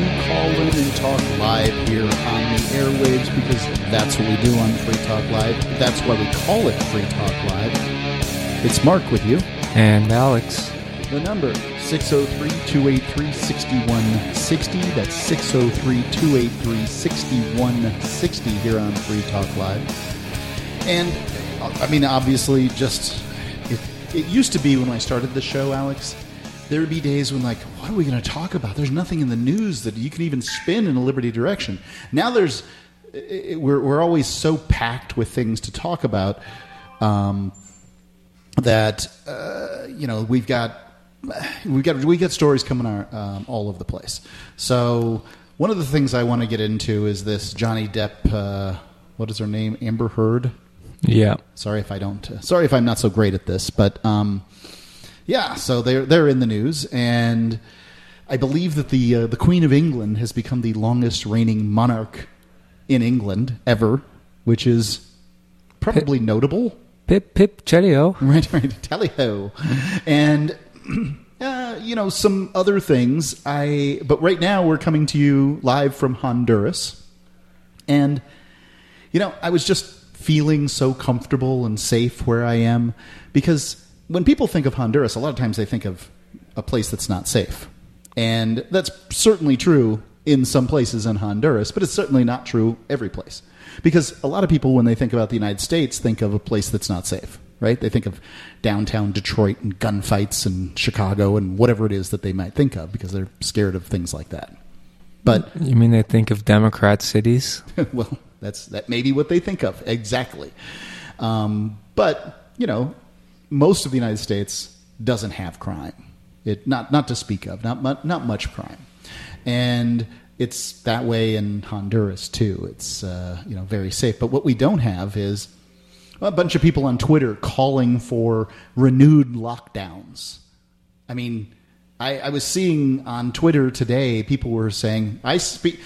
to call in and talk live here on the airwaves, because that's what we do on Free Talk Live. That's why we call it Free Talk Live. It's Mark with you. And Alex. The number, 603-283-6160. That's 603-283-6160 here on Free Talk Live. And, I mean, obviously, just... It used to be when I started the show, Alex, there would be days when, like, what are we going to talk about? There's nothing in the news that you can even spin in a liberty direction. Now there's... We're always so packed with things to talk about that, you know, we got stories coming out all over the place. So one of the things I want to get into is this Johnny Depp. What is her name? Amber Heard. Yeah. Sorry if I'm not so great at this, but yeah. So they're in the news, and I believe that the Queen of England has become the longest reigning monarch in England ever, which is probably notable. Pip, pip, tally-ho. Right, tally-ho. And, you know, some other things. But right now we're coming to you live from Honduras. And, you know, I was just feeling so comfortable and safe where I am. Because when people think of Honduras, a lot of times they think of a place that's not safe. And that's certainly true in some places in Honduras, but it's certainly not true every place. Because a lot of people, when they think about the United States, think of a place that's not safe, right? They think of downtown Detroit and gunfights and Chicago and whatever it is that they might think of, because they're scared of things like that. But you mean they think of Democrat cities? Well, that may be what they think of, exactly. But, you know, most of the United States doesn't have crime. It not to speak of, not much crime. And it's that way in Honduras, too. It's, you know, very safe. But what we don't have is a bunch of people on Twitter calling for renewed lockdowns. I mean, I was seeing on Twitter today, people were saying, I speak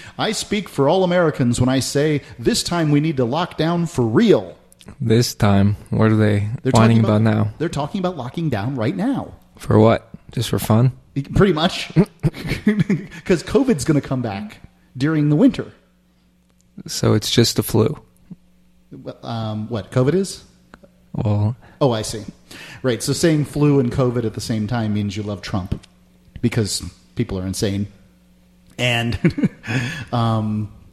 for all Americans when I say this time we need to lock down for real. This time? What are they whining about now? They're talking about locking down right now. For what? Just for fun? Pretty much, because COVID's going to come back during the winter. So it's just the flu. What COVID is? Well, oh, I see. Right. So saying flu and COVID at the same time means you love Trump, because people are insane. And,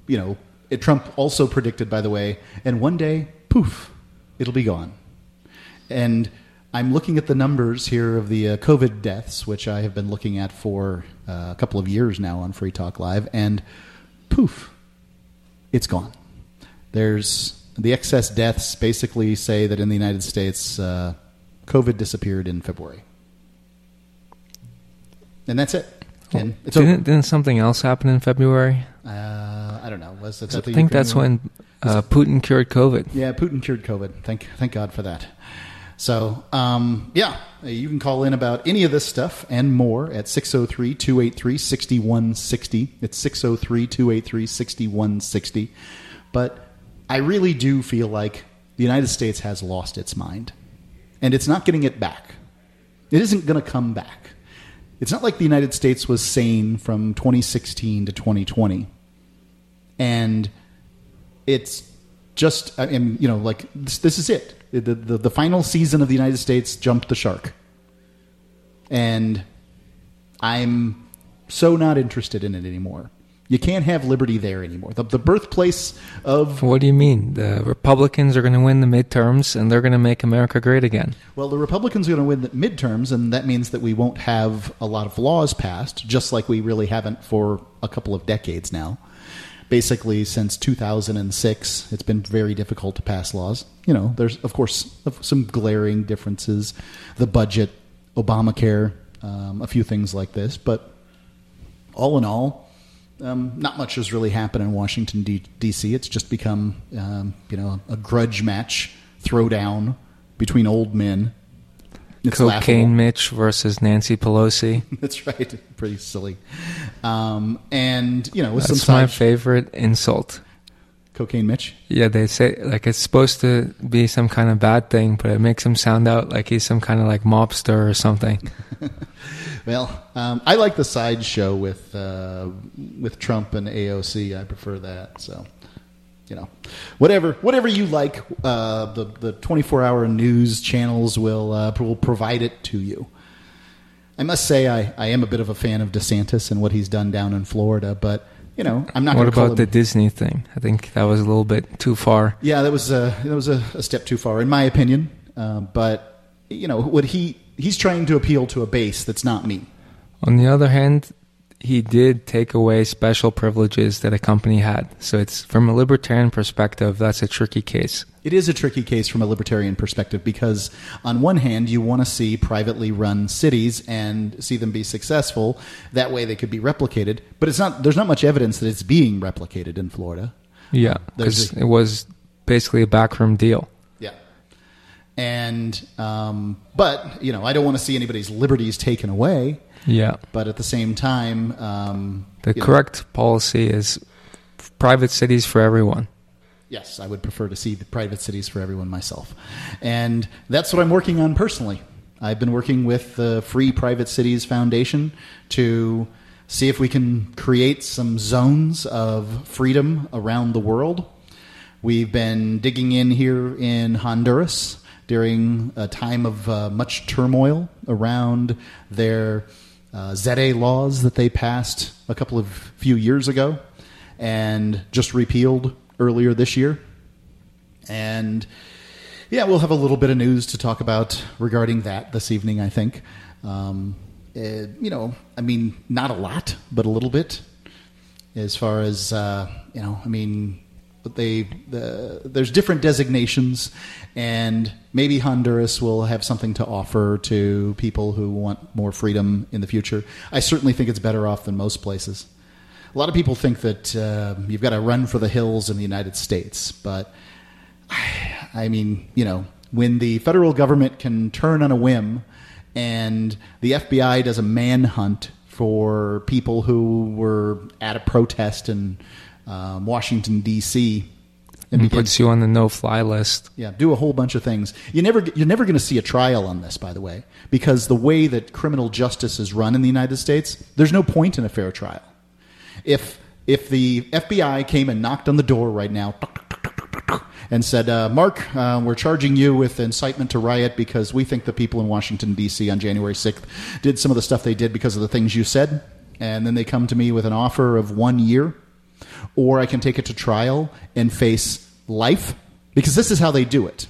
you know, Trump also predicted, by the way, and one day, poof, it'll be gone. And I'm looking at the numbers here of the COVID deaths, which I have been looking at for a couple of years now on Free Talk Live, and poof, it's gone. There's the excess deaths basically say that in the United States, COVID disappeared in February. And that's it. And it's didn't something else happen in February? I don't know. Was that I think that's when Putin cured COVID. Yeah, Putin cured COVID. Thank God for that. So, yeah, you can call in about any of this stuff and more at 603-283-6160. It's 603-283-6160. But I really do feel like the United States has lost its mind. And it's not getting it back. It isn't going to come back. It's not like the United States was sane from 2016 to 2020. And it's just, I mean, you know, like, this is it. The final season of the United States jumped the shark. And I'm so not interested in it anymore. You can't have liberty there anymore. The birthplace of... What do you mean? The Republicans are going to win the midterms, and they're going to make America great again. Well, the Republicans are going to win the midterms, and that means that we won't have a lot of laws passed, just like we really haven't for a couple of decades now. Basically, since 2006, it's been very difficult to pass laws. You know, there's, of course, some glaring differences. The budget, Obamacare, a few things like this. But all in all, not much has really happened in Washington, D.C. It's just become, you know, a grudge match throwdown between old men. It's Cocaine laughable. Mitch versus Nancy Pelosi. That's right. Pretty silly. And, you know, that's my favorite insult. Cocaine Mitch? Yeah, they say like it's supposed to be some kind of bad thing, but it makes him sound out like he's some kind of like mobster or something. Well, I like the sideshow with Trump and AOC. I prefer that. So, you know, whatever you like, the 24-hour news channels will provide it to you. I must say I am a bit of a fan of DeSantis and what he's done down in Florida, but you know, I'm not. What about the Disney thing? I think that was a little bit too far. Yeah, that was a step too far, in my opinion. But you know, what he's trying to appeal to a base that's not me. On the other hand, he did take away special privileges that a company had. So it's from a libertarian perspective, that's a tricky case. It is a tricky case from a libertarian perspective because on one hand, you want to see privately run cities and see them be successful. That way they could be replicated. But there's not much evidence that it's being replicated in Florida. Yeah, because it was basically a backroom deal. And, but, you know, I don't want to see anybody's liberties taken away. Yeah. But at the same time... the correct policy is private cities for everyone. Yes, I would prefer to see the private cities for everyone myself. And that's what I'm working on personally. I've been working with the Free Private Cities Foundation to see if we can create some zones of freedom around the world. We've been digging in here in Honduras during a time of much turmoil around their ZA laws that they passed a few years ago and just repealed earlier this year. And, yeah, we'll have a little bit of news to talk about regarding that this evening, I think. You know, I mean, not a lot, but a little bit as far as, you know, I mean... But there's different designations, and maybe Honduras will have something to offer to people who want more freedom in the future. I certainly think it's better off than most places. A lot of people think that you've got to run for the hills in the United States, but I mean, you know, when the federal government can turn on a whim and the FBI does a manhunt for people who were at a protest in Washington, D.C. And puts you on the no-fly list. Yeah, do a whole bunch of things. You're never going to see a trial on this, by the way, because the way that criminal justice is run in the United States, there's no point in a fair trial. If the FBI came and knocked on the door right now and said, Mark, we're charging you with incitement to riot because we think the people in Washington, D.C. on January 6th did some of the stuff they did because of the things you said, and then they come to me with an offer of 1 year, or I can take it to trial and face life, because this is how they do it.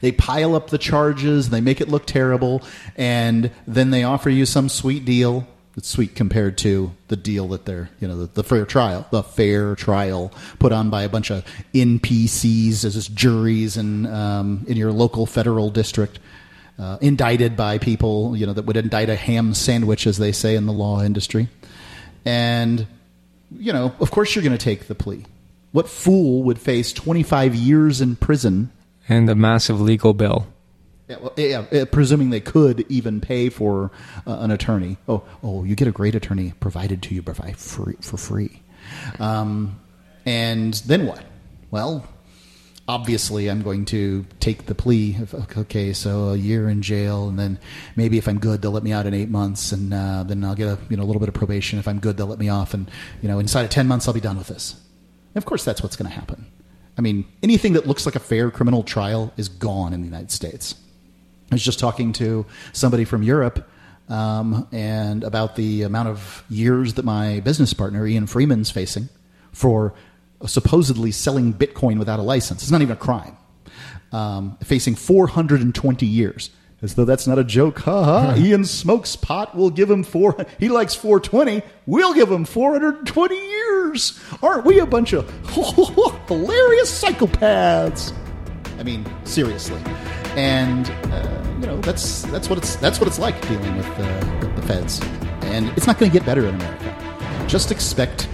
They pile up the charges, they make it look terrible, and then they offer you some sweet deal. It's sweet compared to the deal that they're, you know, the fair trial put on by a bunch of NPCs as juries in your local federal district, indicted by people, you know, that would indict a ham sandwich, as they say in the law industry. And... you know, of course you're going to take the plea. What fool would face 25 years in prison? And a massive legal bill. Yeah, well, yeah, presuming they could even pay for an attorney. Oh, you get a great attorney provided to you for free. And then what? Well, obviously I'm going to take the plea. Okay, so a year in jail, and then maybe if I'm good, they'll let me out in 8 months, and then I'll get a little bit of probation. If I'm good, they'll let me off, and you know, inside of 10 months, I'll be done with this. And of course, that's what's going to happen. I mean, anything that looks like a fair criminal trial is gone in the United States. I was just talking to somebody from Europe and about the amount of years that my business partner, Ian Freeman's facing for supposedly selling Bitcoin without a license. It's not even a crime. Facing 420 years. As though that's not a joke. Ha ha. Ian smokes pot. We'll give him 4. He likes 420. We'll give him 420 years. Aren't we a bunch of hilarious psychopaths? I mean, seriously. And, you know, that's what it's like dealing with the feds. And it's not going to get better in America. Just expect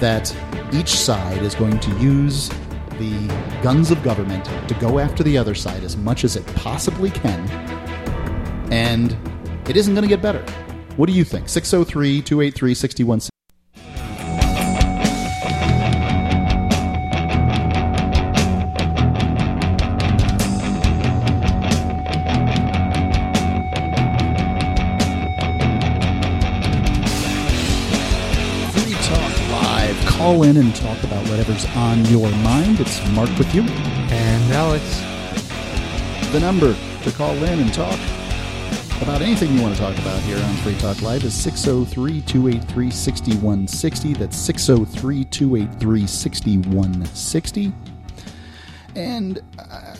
that each side is going to use the guns of government to go after the other side as much as it possibly can, and it isn't going to get better. What do you think? 603-283-6160. Talk Live. Call in and talk about whatever's on your mind. It's Mark with you. And Alex. The number to call in and talk about anything you want to talk about here on Free Talk Live is 603-283-6160. That's 603-283-6160. And,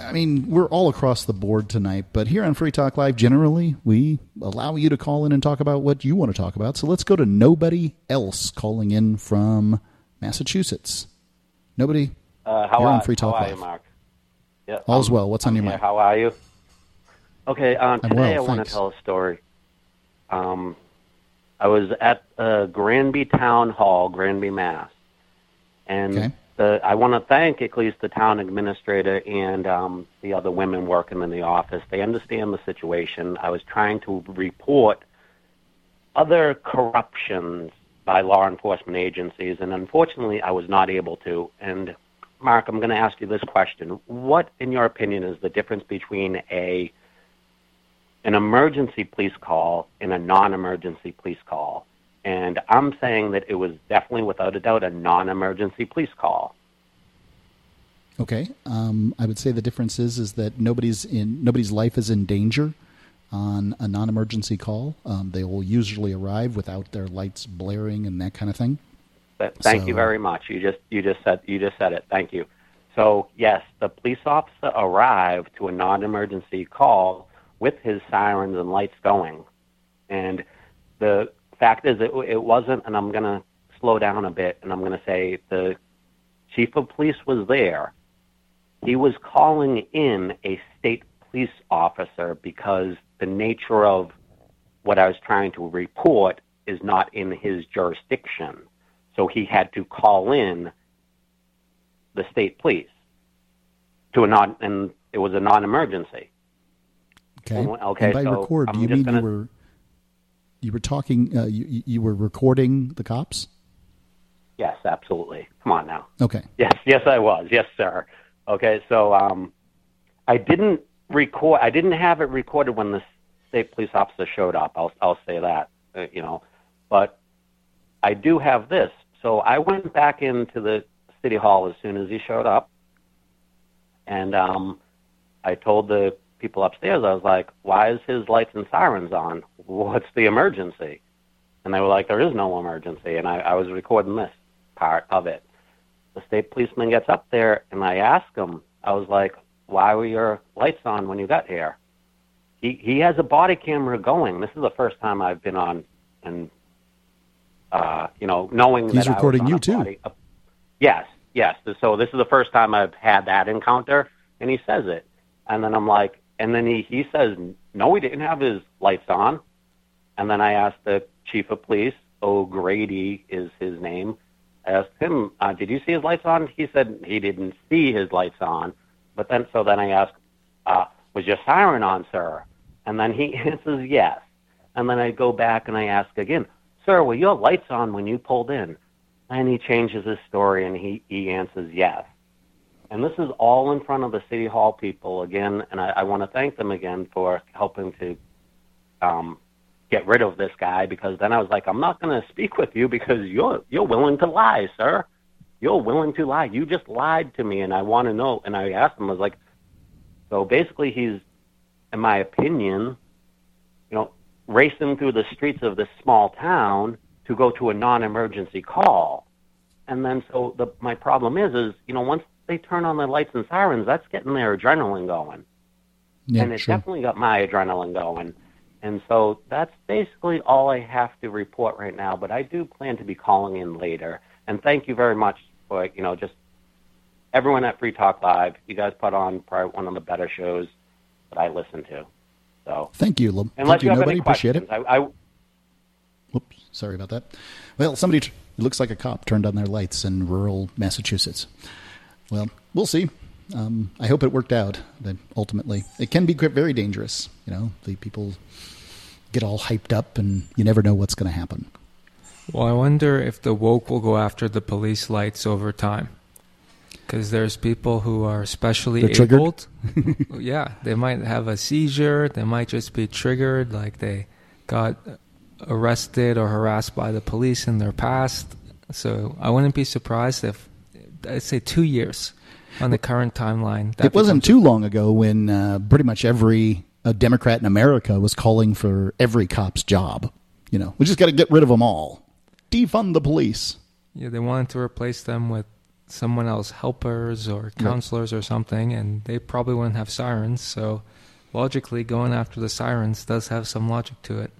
I mean, we're all across the board tonight, but here on Free Talk Live, generally, we allow you to call in and talk about what you want to talk about. So let's go to nobody else calling in from Massachusetts. Nobody? You're on Free Talk Live. How are you, Mark? Yeah, all's well. What's on your mind? How are you? Okay, today I want to tell a story. I was at Granby Town Hall, Granby, Mass. And... Okay. I want to thank at least the town administrator and the other women working in the office. They understand the situation. I was trying to report other corruptions by law enforcement agencies, and unfortunately I was not able to. And, Mark, I'm going to ask you this question. What, in your opinion, is the difference between an emergency police call and a non-emergency police call? And I'm saying that it was definitely, without a doubt, a non-emergency police call. Okay. I would say the difference is that nobody's life is in danger on a non-emergency call. They will usually arrive without their lights blaring and that kind of thing. But thank you very much. You just said it. Thank you. So yes, the police officer arrived to a non-emergency call with his sirens and lights going, and the fact is, it wasn't, and I'm going to slow down a bit, and I'm going to say the chief of police was there. He was calling in a state police officer because the nature of what I was trying to report is not in his jurisdiction. So he had to call in the state police and it was a non-emergency. Okay. And by so record, do you mean you were talking. You were recording the cops. Yes, absolutely. Come on now. Okay. Yes, I was. Yes, sir. Okay. So I didn't record. I didn't have it recorded when the state police officer showed up. I'll say that. But I do have this. So I went back into the city hall as soon as he showed up, and I told the people upstairs. I was like, "Why is his lights and sirens on? What's the emergency?" And they were like, "There is no emergency." And I was recording this part of it. The state policeman gets up there, and I asked him, I was like, "Why were your lights on when you got here?" He has a body camera going. This is the first time I've been on, and knowing he's that recording you too. Yes. So this is the first time I've had that encounter, and he says it, and then I'm like. And then he says, no, he didn't have his lights on. And then I asked the chief of police, O'Grady is his name. I asked him, did you see his lights on? He said he didn't see his lights on. But then, so then I asked, was your siren on, sir? And then he answers yes. And then I go back and I ask again, sir, were your lights on when you pulled in? And he changes his story and he answers yes. And this is all in front of the City Hall people again, and I want to thank them again for helping to get rid of this guy, because then I was like, I'm not going to speak with you because you're willing to lie, sir. You're willing to lie. You just lied to me, and I want to know. And I asked him, I was like, so basically he's, in my opinion, racing through the streets of this small town to go to a non-emergency call. And then so my problem is, once they turn on their lights and sirens, that's getting their adrenaline going. Yeah, and it definitely got my adrenaline going. And so that's basically all I have to report right now, but I do plan to be calling in later. And thank you very much for, just everyone at Free Talk Live. You guys put on probably one of the better shows that I listen to. So thank you. Unless you have any questions. Appreciate it. Whoops, sorry about that. Well, somebody, it looks like a cop turned on their lights in rural Massachusetts. Well, we'll see. I hope it worked out. That ultimately, it can be very dangerous. The people get all hyped up, and you never know what's going to happen. Well, I wonder if the woke will go after the police lights over time, because there's people who are especially abled. Yeah, they might have a seizure. They might just be triggered, like they got arrested or harassed by the police in their past. So I wouldn't be surprised if, I'd say 2 years on the current timeline. It wasn't too long ago when pretty much every Democrat in America was calling for every cop's job. You know, we just got to get rid of them all. Defund the police. Yeah, they wanted to replace them with someone else, helpers or counselors or something, and they probably wouldn't have sirens. So logically, going after the sirens does have some logic to it.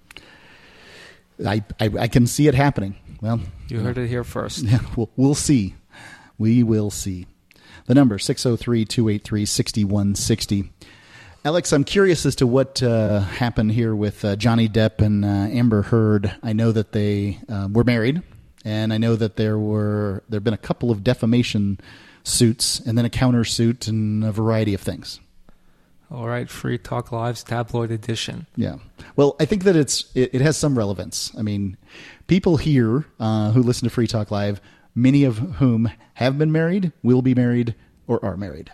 I can see it happening. Well, you heard it here first. Yeah, we'll see. We will see. The number, 603-283-6160. Alex, I'm curious as to what happened here with Johnny Depp and Amber Heard. I know that they were married, and I know that there have been a couple of defamation suits, and then a countersuit, and a variety of things. All right, Free Talk Live's tabloid edition. Yeah. Well, I think that it has some relevance. I mean, people here who listen to Free Talk Live, many of whom have been married, will be married, or are married.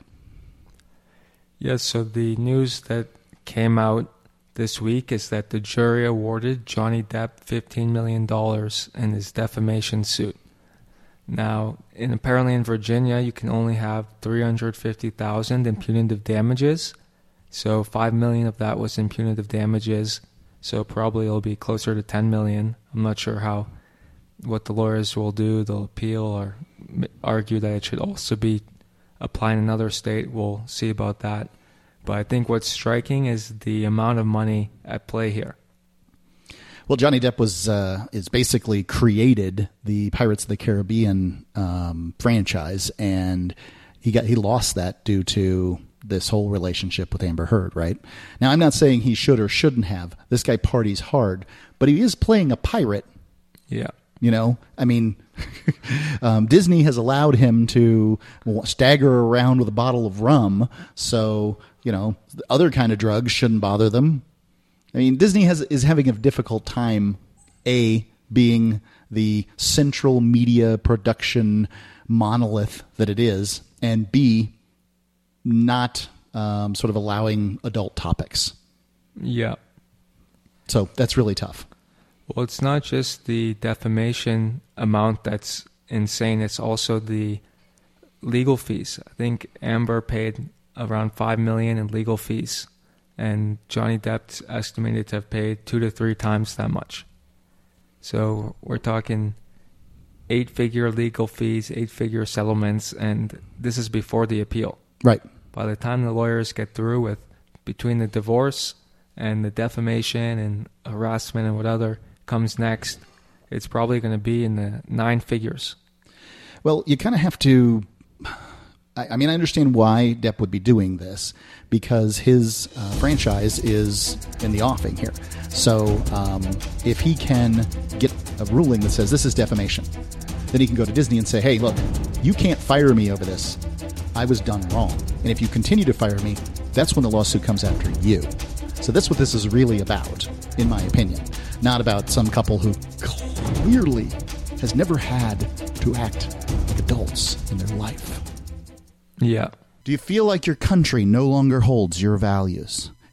Yes, so the news that came out this week is that the jury awarded Johnny Depp $15 million in his defamation suit. Now, apparently in Virginia, you can only have $350,000 in punitive damages. So $5 million of that was in punitive damages. So probably it'll be closer to $10 million. I'm not sure what the lawyers will do. They'll appeal or argue that it should also be applied in another state. We'll see about that. But I think what's striking is the amount of money at play here. Well, Johnny Depp is basically created the Pirates of the Caribbean franchise, and he lost that due to this whole relationship with Amber Heard, right? Now, I'm not saying he should or shouldn't have. This guy parties hard, but he is playing a pirate. Yeah. You know, I mean, Disney has allowed him to stagger around with a bottle of rum. So, you know, other kind of drugs shouldn't bother them. I mean, Disney is having a difficult time, being the central media production monolith that it is, and B, not sort of allowing adult topics. Yeah. So that's really tough. Well, it's not just the defamation amount that's insane. It's also the legal fees. I think Amber paid around $5 million in legal fees, and Johnny Depp's estimated to have paid 2 to 3 times that much. So we're talking 8-figure legal fees, 8-figure settlements, and this is before the appeal. Right. By the time the lawyers get through with between the divorce and the defamation and harassment and what other comes next, it's probably going to be in the 9 figures. Well, you kind of have to, I mean, I understand why Depp would be doing this, because his franchise is in the offing here. So if he can get a ruling that says this is defamation, then he can go to Disney and say, hey, look, you can't fire me over this. I was done wrong. And if you continue to fire me, that's when the lawsuit comes after you. So that's what this is really about, in my opinion. Not about some couple who clearly has never had to act like adults in their life. Yeah. Do you feel like your country no longer holds your values?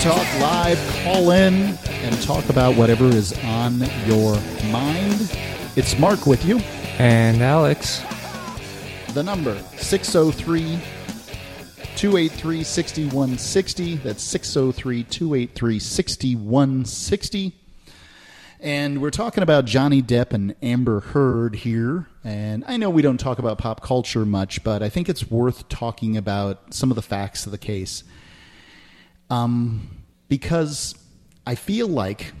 Talk live, call in, and talk about whatever is on your mind. It's Mark with you. And Alex. The number, 603-283-6160. That's 603-283-6160. And we're talking about Johnny Depp and Amber Heard here. And I know we don't talk about pop culture much, but I think it's worth talking about some of the facts of the case. Because I feel like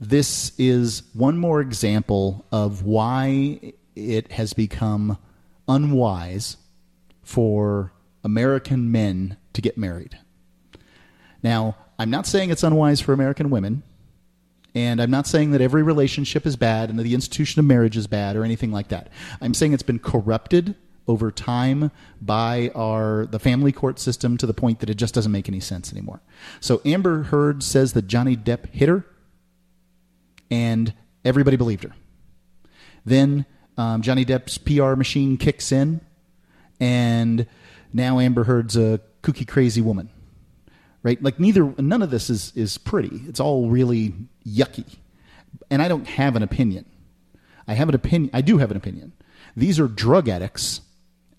this is one more example of why it has become unwise for American men to get married. Now, I'm not saying it's unwise for American women, and I'm not saying that every relationship is bad and that the institution of marriage is bad or anything like that. I'm saying it's been corrupted over time by the family court system to the point that it just doesn't make any sense anymore. So Amber Heard says that Johnny Depp hit her, and everybody believed her. Then Johnny Depp's PR machine kicks in, and now Amber Heard's a kooky, crazy woman, right? Like none of this is pretty. It's all really yucky. And I don't have an opinion. I do have an opinion. These are drug addicts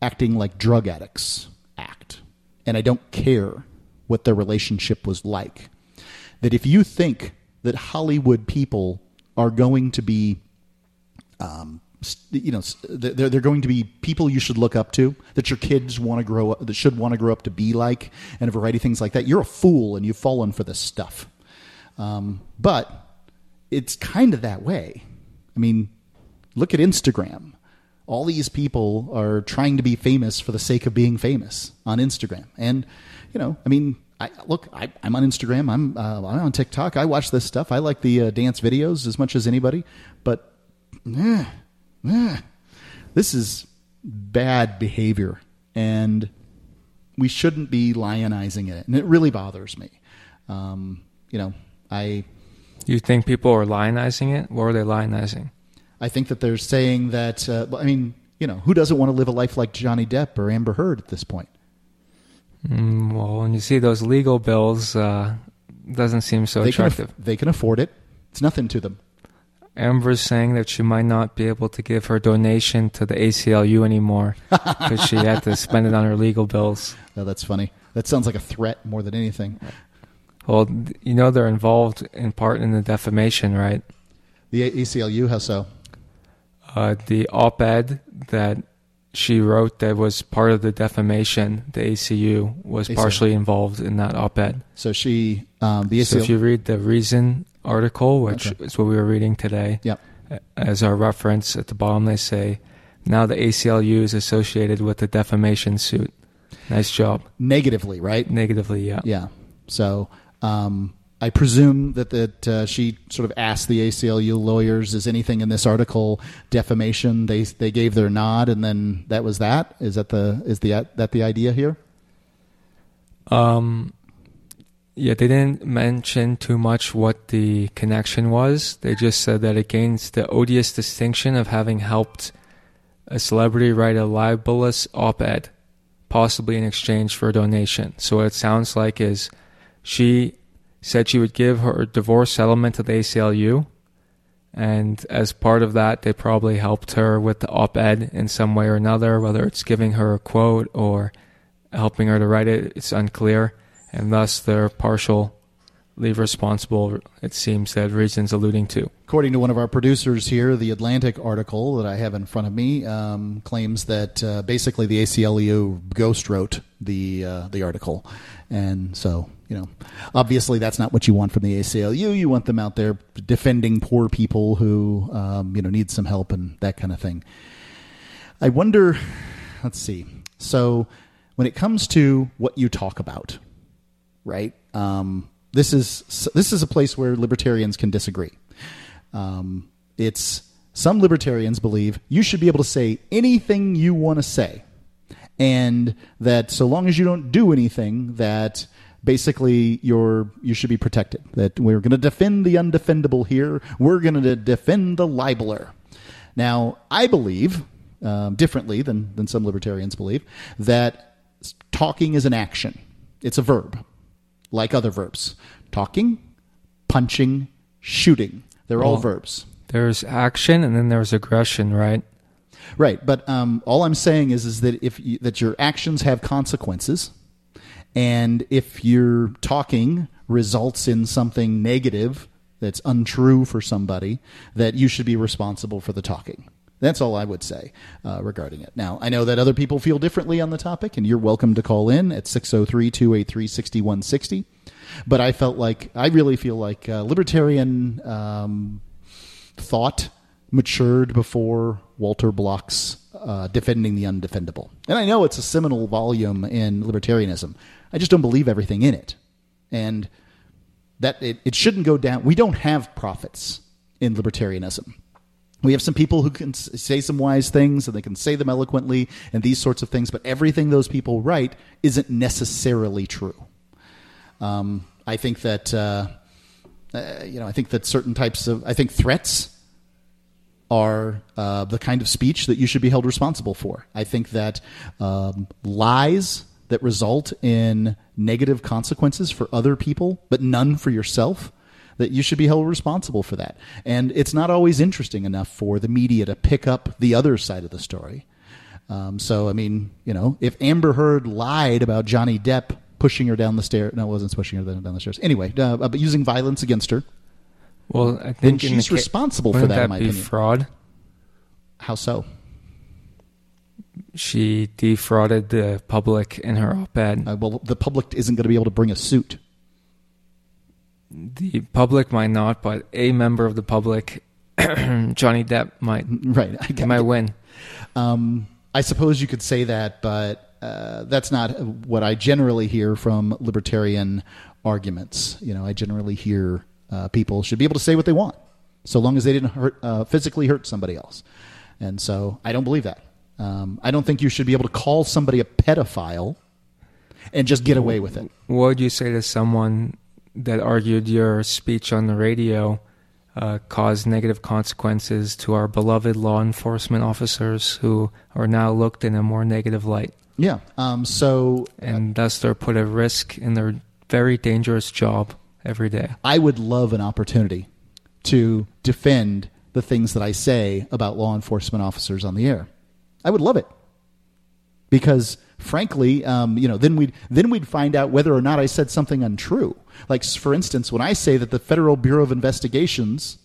acting like drug addicts act. And I don't care what their relationship was like. That if you think that Hollywood people are going to be, they're going to be people you should look up to, that your kids should want to grow up to be like, and a variety of things like that. You're a fool and you've fallen for this stuff. But it's kind of that way. I mean, look at Instagram. All these people are trying to be famous for the sake of being famous on Instagram. And, I'm on Instagram. I'm on TikTok. I watch this stuff. I like the dance videos as much as anybody, but this is bad behavior, and we shouldn't be lionizing it. And it really bothers me. You think people are lionizing it? What are they lionizing? I think that they're saying that. Who doesn't want to live a life like Johnny Depp or Amber Heard at this point? Well, when you see those legal bills, doesn't seem so attractive. They can afford it. It's nothing to them. Amber's saying that she might not be able to give her donation to the ACLU anymore because she had to spend it on her legal bills. Oh, that's funny. That sounds like a threat more than anything. Well, they're involved in part in the defamation, right? The ACLU, how so? The op-ed that she wrote that was part of the defamation. The ACLU was partially involved in that op-ed. So she, the ACLU. So if you read the Reason article, which is what we were reading today, yep, as our reference at the bottom, they say now the ACLU is associated with the defamation suit. Nice job. Negatively, right? Negatively, yeah. Yeah. So I presume that she sort of asked the ACLU lawyers, is anything in this article defamation? They gave their nod, and then that was that. Is that the idea here? Yeah, they didn't mention too much what the connection was. They just said that it gains the odious distinction of having helped a celebrity write a libelous op-ed, possibly in exchange for a donation. So what it sounds like is she said she would give her divorce settlement to the ACLU, and as part of that, they probably helped her with the op-ed in some way or another, whether it's giving her a quote or helping her to write it, it's unclear, and thus they're partially responsible, it seems, that Reason's alluding to. According to one of our producers here, the Atlantic article that I have in front of me claims that basically the ACLU ghostwrote the article, and so... obviously that's not what you want from the ACLU. You want them out there defending poor people who, need some help and that kind of thing. I wonder, let's see. So when it comes to what you talk about, right? This is a place where libertarians can disagree. Some libertarians believe you should be able to say anything you want to say, and that so long as you don't do anything that... basically, you should be protected, that we're going to defend the undefendable here. We're going to defend the libeler. Now, I believe, differently than some libertarians believe, that talking is an action. It's a verb, like other verbs. Talking, punching, shooting. They're all verbs. There's action and then there's aggression, right? Right, but all I'm saying is that that your actions have consequences. And if your talking results in something negative that's untrue for somebody, that you should be responsible for the talking. That's all I would say regarding it. Now, I know that other people feel differently on the topic, and you're welcome to call in at 603-283-6160. But I felt like, I really feel like libertarian thought matured before Walter Block's Defending the Undefendable. And I know it's a seminal volume in libertarianism. I just don't believe everything in it. And that it shouldn't go down. We don't have prophets in libertarianism. We have some people who can say some wise things, and they can say them eloquently and these sorts of things, but everything those people write isn't necessarily true. I think that, I think that certain types of, I think threats are the kind of speech that you should be held responsible for. I think that lies that result in negative consequences for other people, but none for yourself, that you should be held responsible for that. And it's not always interesting enough for the media to pick up the other side of the story. If Amber Heard lied about Johnny Depp pushing her down the stairs. No, it wasn't pushing her down the stairs. Anyway, but using violence against her. Well, I think then she's responsible for that, in my opinion. Wouldn't that be fraud? How so? She defrauded the public in her op-ed. Well, the public isn't going to be able to bring a suit. The public might not, but a member of the public, Johnny Depp, might win. I suppose you could say that, but that's not what I generally hear from libertarian arguments. You know, I generally hear people should be able to say what they want, so long as they didn't physically hurt somebody else. And so I don't believe that. I don't think you should be able to call somebody a pedophile and just get away with it. What would you say to someone that argued your speech on the radio caused negative consequences to our beloved law enforcement officers, who are now looked in a more negative light? Yeah. And thus they're put at risk in their very dangerous job every day. I would love an opportunity to defend the things that I say about law enforcement officers on the air. I would love it. Because frankly, then we'd find out whether or not I said something untrue. Like, for instance, when I say that the Federal Bureau of Investigations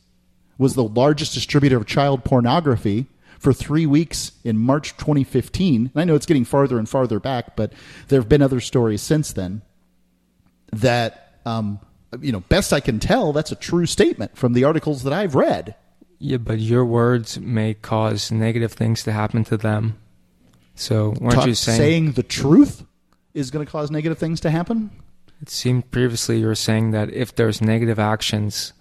was the largest distributor of child pornography for 3 weeks in March 2015, and I know it's getting farther and farther back, but there have been other stories since then, that, best I can tell, that's a true statement from the articles that I've read. Yeah, but your words may cause negative things to happen to them. So aren't you saying the truth is going to cause negative things to happen? It seemed previously you were saying that if there's negative actions,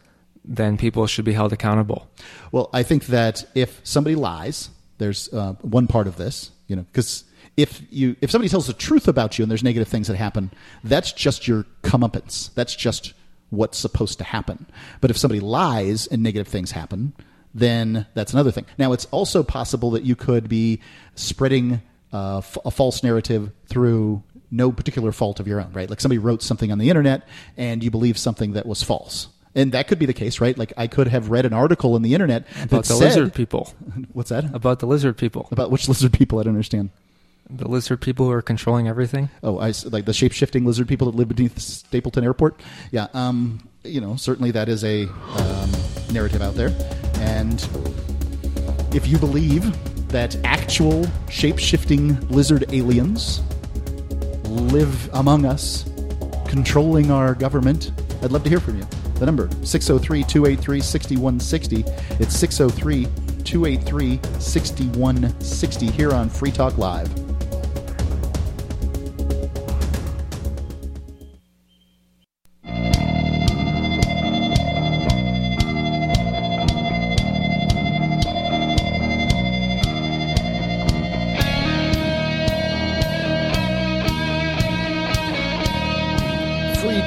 then people should be held accountable. Well, I think that if somebody lies, there's one part of this, because if somebody tells the truth about you and there's negative things that happen, that's just your comeuppance. That's just what's supposed to happen. But if somebody lies and negative things happen, then that's another thing. Now, it's also possible that you could be spreading a false narrative through no particular fault of your own, right? Like somebody wrote something on the internet and you believe something that was false. And that could be the case, right? Like I could have read an article on the internet about the lizard people. What's that? About the lizard people. About which lizard people? I don't understand. The lizard people who are controlling everything? Oh, like the shape-shifting lizard people that live beneath Stapleton Airport? Yeah, certainly that is a narrative out there. And if you believe that actual shape-shifting lizard aliens live among us, controlling our government, I'd love to hear from you. The number, 603-283-6160. It's 603-283-6160 here on Free Talk Live.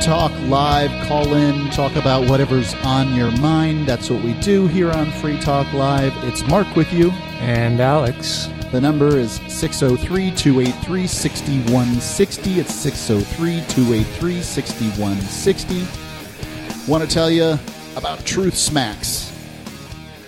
Talk Live, call in, talk about whatever's on your mind. That's what we do here on Free Talk Live. It's Mark with you. And Alex. The number is 603-283-6160. It's 603-283-6160. Want to tell you about Truth Smacks.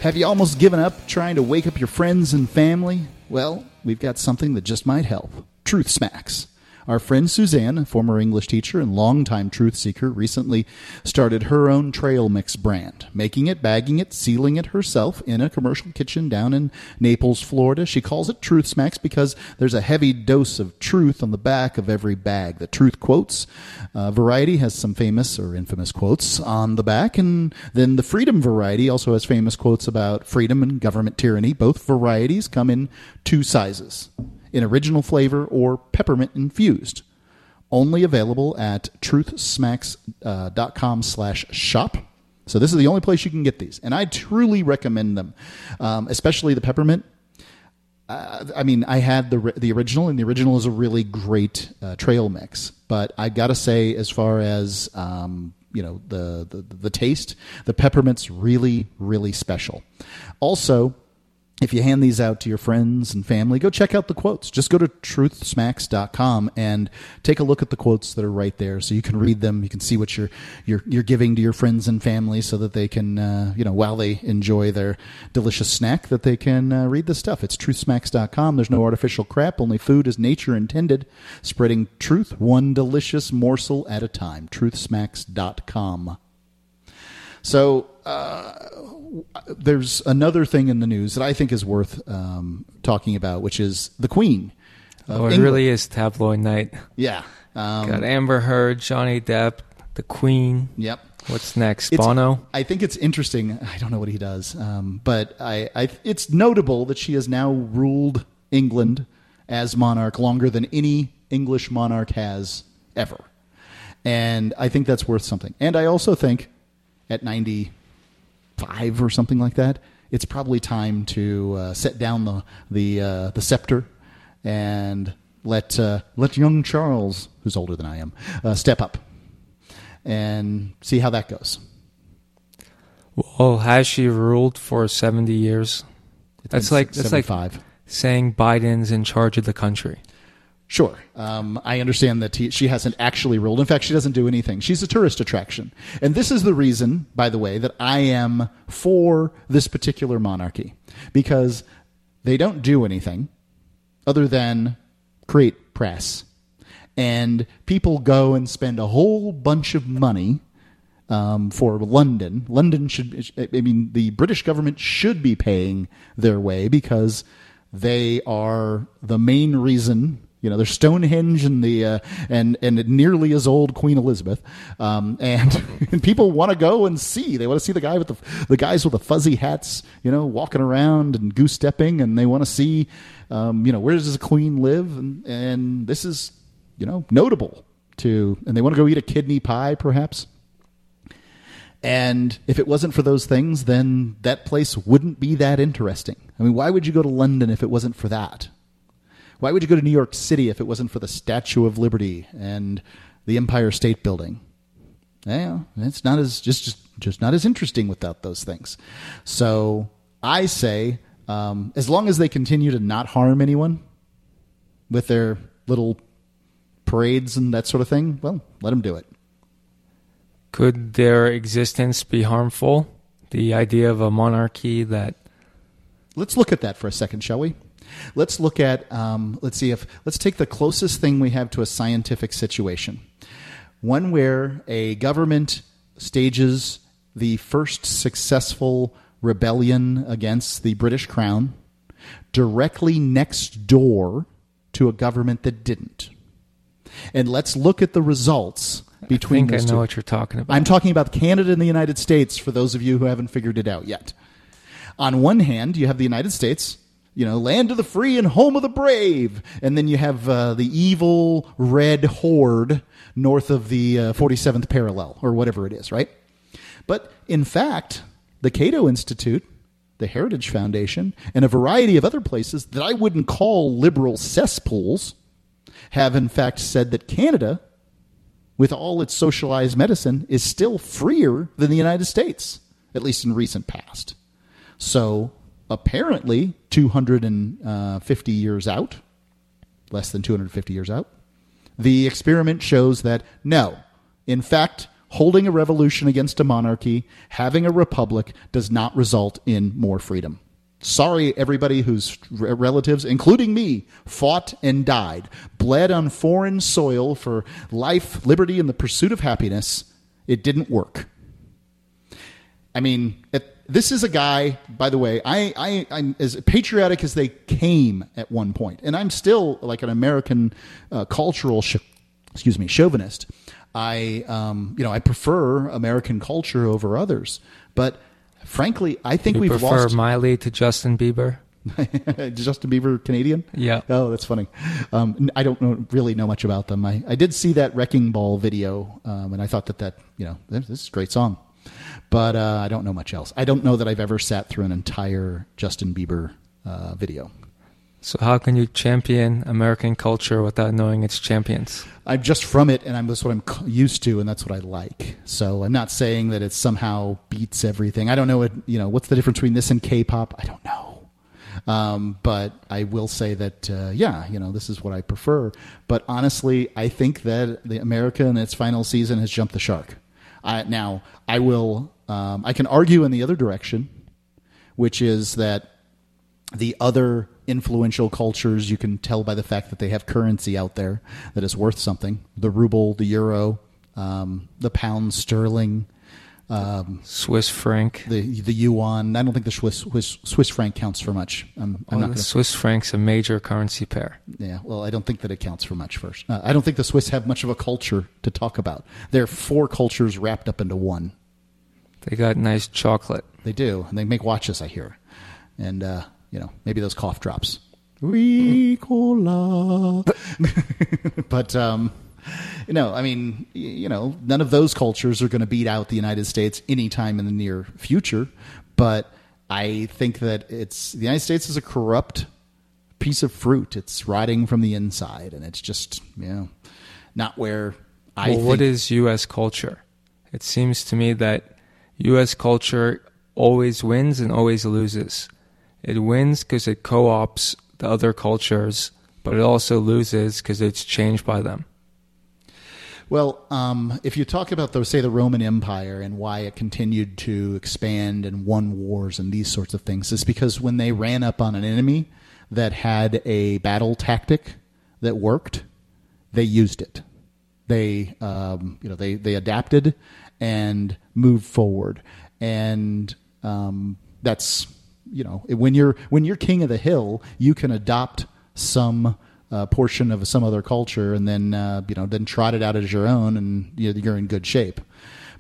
Have you almost given up trying to wake up your friends and family? Well, we've got something that just might help. Truth Smacks Our friend Suzanne, a former English teacher and longtime truth seeker, recently started her own trail mix brand, making it, bagging it, sealing it herself in a commercial kitchen down in Naples, Florida. She calls it Truth Smacks because there's a heavy dose of truth on the back of every bag. The truth quotes variety has some famous or infamous quotes on the back, and then the freedom variety also has famous quotes about freedom and government tyranny. Both varieties come in two sizes, in original flavor or peppermint infused. Only available at truthsmacks.com/shop. So this is the only place you can get these, and I truly recommend them, especially the peppermint. I mean, I had the original, and the original is a really great trail mix. But I gotta say, as far as the taste, the peppermint's really, really special. Also, if you hand these out to your friends and family, go check out the quotes. Just go to truthsmacks.com and take a look at the quotes that are right there, so you can read them. You can see what you're giving to your friends and family, so that they can, while they enjoy their delicious snack, that they can read the stuff. It's truthsmacks.com. There's no artificial crap. Only food as nature intended. Spreading truth, one delicious morsel at a time. Truthsmacks.com. So there's another thing in the news that I think is worth talking about, which is the Queen. It really is tabloid night. Yeah. Got Amber Heard, Johnny Depp, the Queen. Yep. What's next, Bono? I think it's interesting. I don't know what he does, but it's notable that she has now ruled England as monarch longer than any English monarch has ever. And I think that's worth something. And I also think at 95 or something like that, it's probably time to set down the scepter and let young Charles, who's older than I am, step up and see how that goes. Well, has she ruled for 70 years? That's like saying Biden's in charge of the country. Sure. I understand that she hasn't actually ruled. In fact, she doesn't do anything. She's a tourist attraction. And this is the reason, by the way, that I am for this particular monarchy, because they don't do anything other than create press. And people go and spend a whole bunch of money for London. London the British government should be paying their way, because they are the main reason. There's Stonehenge and the and nearly as old Queen Elizabeth, and people want to go and see. They want to see the guy with the guys with the fuzzy hats, walking around and goose stepping, and they want to see, where does the Queen live? And this is, notable too. And they want to go eat a kidney pie, perhaps. And if it wasn't for those things, then that place wouldn't be that interesting. I mean, why would you go to London if it wasn't for that? Why would you go to New York City if it wasn't for the Statue of Liberty and the Empire State Building? Yeah, it's not as just not as interesting without those things. So I say, as long as they continue to not harm anyone with their little parades and that sort of thing, well, let them do it. Could their existence be harmful? The idea of a monarchy that... Let's look at that for a second, shall we? Let's look at, let's take the closest thing we have to a scientific situation. One where a government stages the first successful rebellion against the British crown directly next door to a government that didn't. And let's look at the results between those two. I think I know what you're talking about. I'm talking about Canada and the United States, for those of you who haven't figured it out yet. On one hand, you have the United States, land of the free and home of the brave. And then you have the evil red horde north of the 47th parallel, or whatever it is, right? But in fact, the Cato Institute, the Heritage Foundation, and a variety of other places that I wouldn't call liberal cesspools have in fact said that Canada, with all its socialized medicine, is still freer than the United States, at least in recent past. So apparently 250 years out, less than 250 years out, the experiment shows that no, in fact, holding a revolution against a monarchy, having a republic, does not result in more freedom. Sorry, everybody whose relatives, including me, fought and died, bled on foreign soil for life, liberty, and the pursuit of happiness. It didn't work. I mean, this is a guy, by the way, I'm as patriotic as they came at one point, and I'm still like an American cultural chauvinist. I prefer American culture over others, but frankly, I think we've lost. You prefer Miley to Justin Bieber? Justin Bieber, Canadian? Yeah. Oh, that's funny. I don't really know much about them. I did see that Wrecking Ball video, and I thought that this is a great song. But I don't know much else. I don't know that I've ever sat through an entire Justin Bieber video. So how can you champion American culture without knowing its champions? I'm just from it, and that's what I'm used to, and that's what I like. So I'm not saying that it somehow beats everything. I don't know. What's the difference between this and K-pop? I don't know. But I will say that, this is what I prefer. But honestly, I think that America in its final season has jumped the shark. I can argue in the other direction, which is that the other influential cultures, you can tell by the fact that they have currency out there that is worth something. The ruble, the euro, the pound sterling, Swiss franc, the yuan. I don't think the Swiss franc counts for much. Swiss franc's a major currency pair. Yeah, well, I don't think that it counts for much first. I don't think the Swiss have much of a culture to talk about. They're four cultures wrapped up into one. They got nice chocolate. They do, and they make watches, I hear. And, maybe those cough drops. Ricola. But... none of those cultures are going to beat out the United States anytime in the near future. But I think that the United States is a corrupt piece of fruit. It's rotting from the inside, and it's just, not where I think. Well, what is U.S. culture? It seems to me that U.S. culture always wins and always loses. It wins because it co-opts the other cultures, but it also loses because it's changed by them. Well, if you talk about, the Roman Empire and why it continued to expand and won wars and these sorts of things, it's because when they ran up on an enemy that had a battle tactic that worked, they used it. They, they adapted and moved forward, and that's, when you're king of the hill, you can adopt some. Portion of some other culture, and then trot it out as your own, and you're in good shape.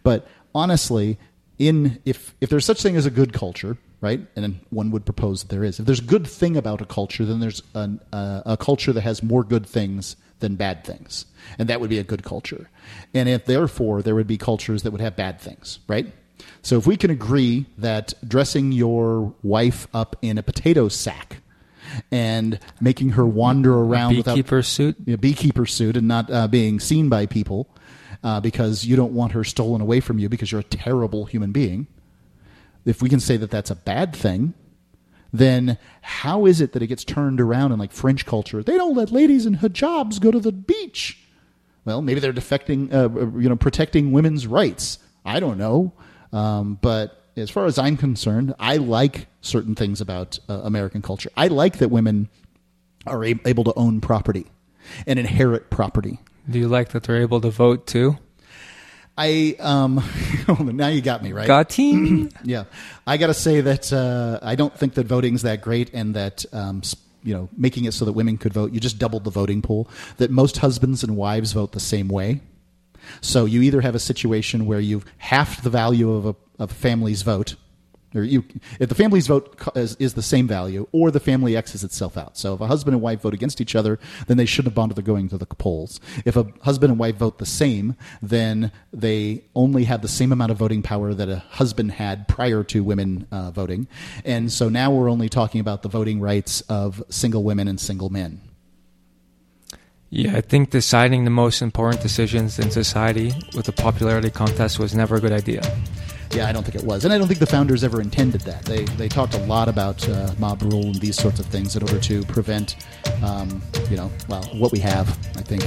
But honestly, if there's such thing as a good culture, right? And then one would propose that there is. If there's a good thing about a culture, then there's a culture that has more good things than bad things, and that would be a good culture. And if therefore there would be cultures that would have bad things, right? So if we can agree that dressing your wife up in a potato sack and making her wander around a beekeeper suit and not being seen by people because you don't want her stolen away from you because you're a terrible human being. If we can say that that's a bad thing, then how is it that it gets turned around in like French culture? They don't let ladies in hijabs go to the beach. Well, maybe they're protecting women's rights. I don't know. But as far as I'm concerned, I like certain things about American culture. I like that women are able to own property and inherit property. Do you like that they're able to vote too? Now you got me, right? Got him. Yeah. I got to say that I don't think that voting's that great, and that making it so that women could vote, you just doubled the voting pool, that most husbands and wives vote the same way. So you either have a situation where you've halved the value of a family's vote, or if the family's vote is the same value, or the family X's itself out. So if a husband and wife vote against each other, then they shouldn't have bothered going to the polls. If a husband and wife vote the same, then they only have the same amount of voting power that a husband had prior to women voting. And so now we're only talking about the voting rights of single women and single men. Yeah, I think deciding the most important decisions in society with a popularity contest was never a good idea. Yeah, I don't think it was. And I don't think the founders ever intended that. They talked a lot about mob rule and these sorts of things in order to prevent, what we have, I think.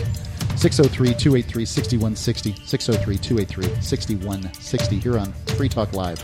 603-283-6160. 603-283-6160 here on Free Talk Live.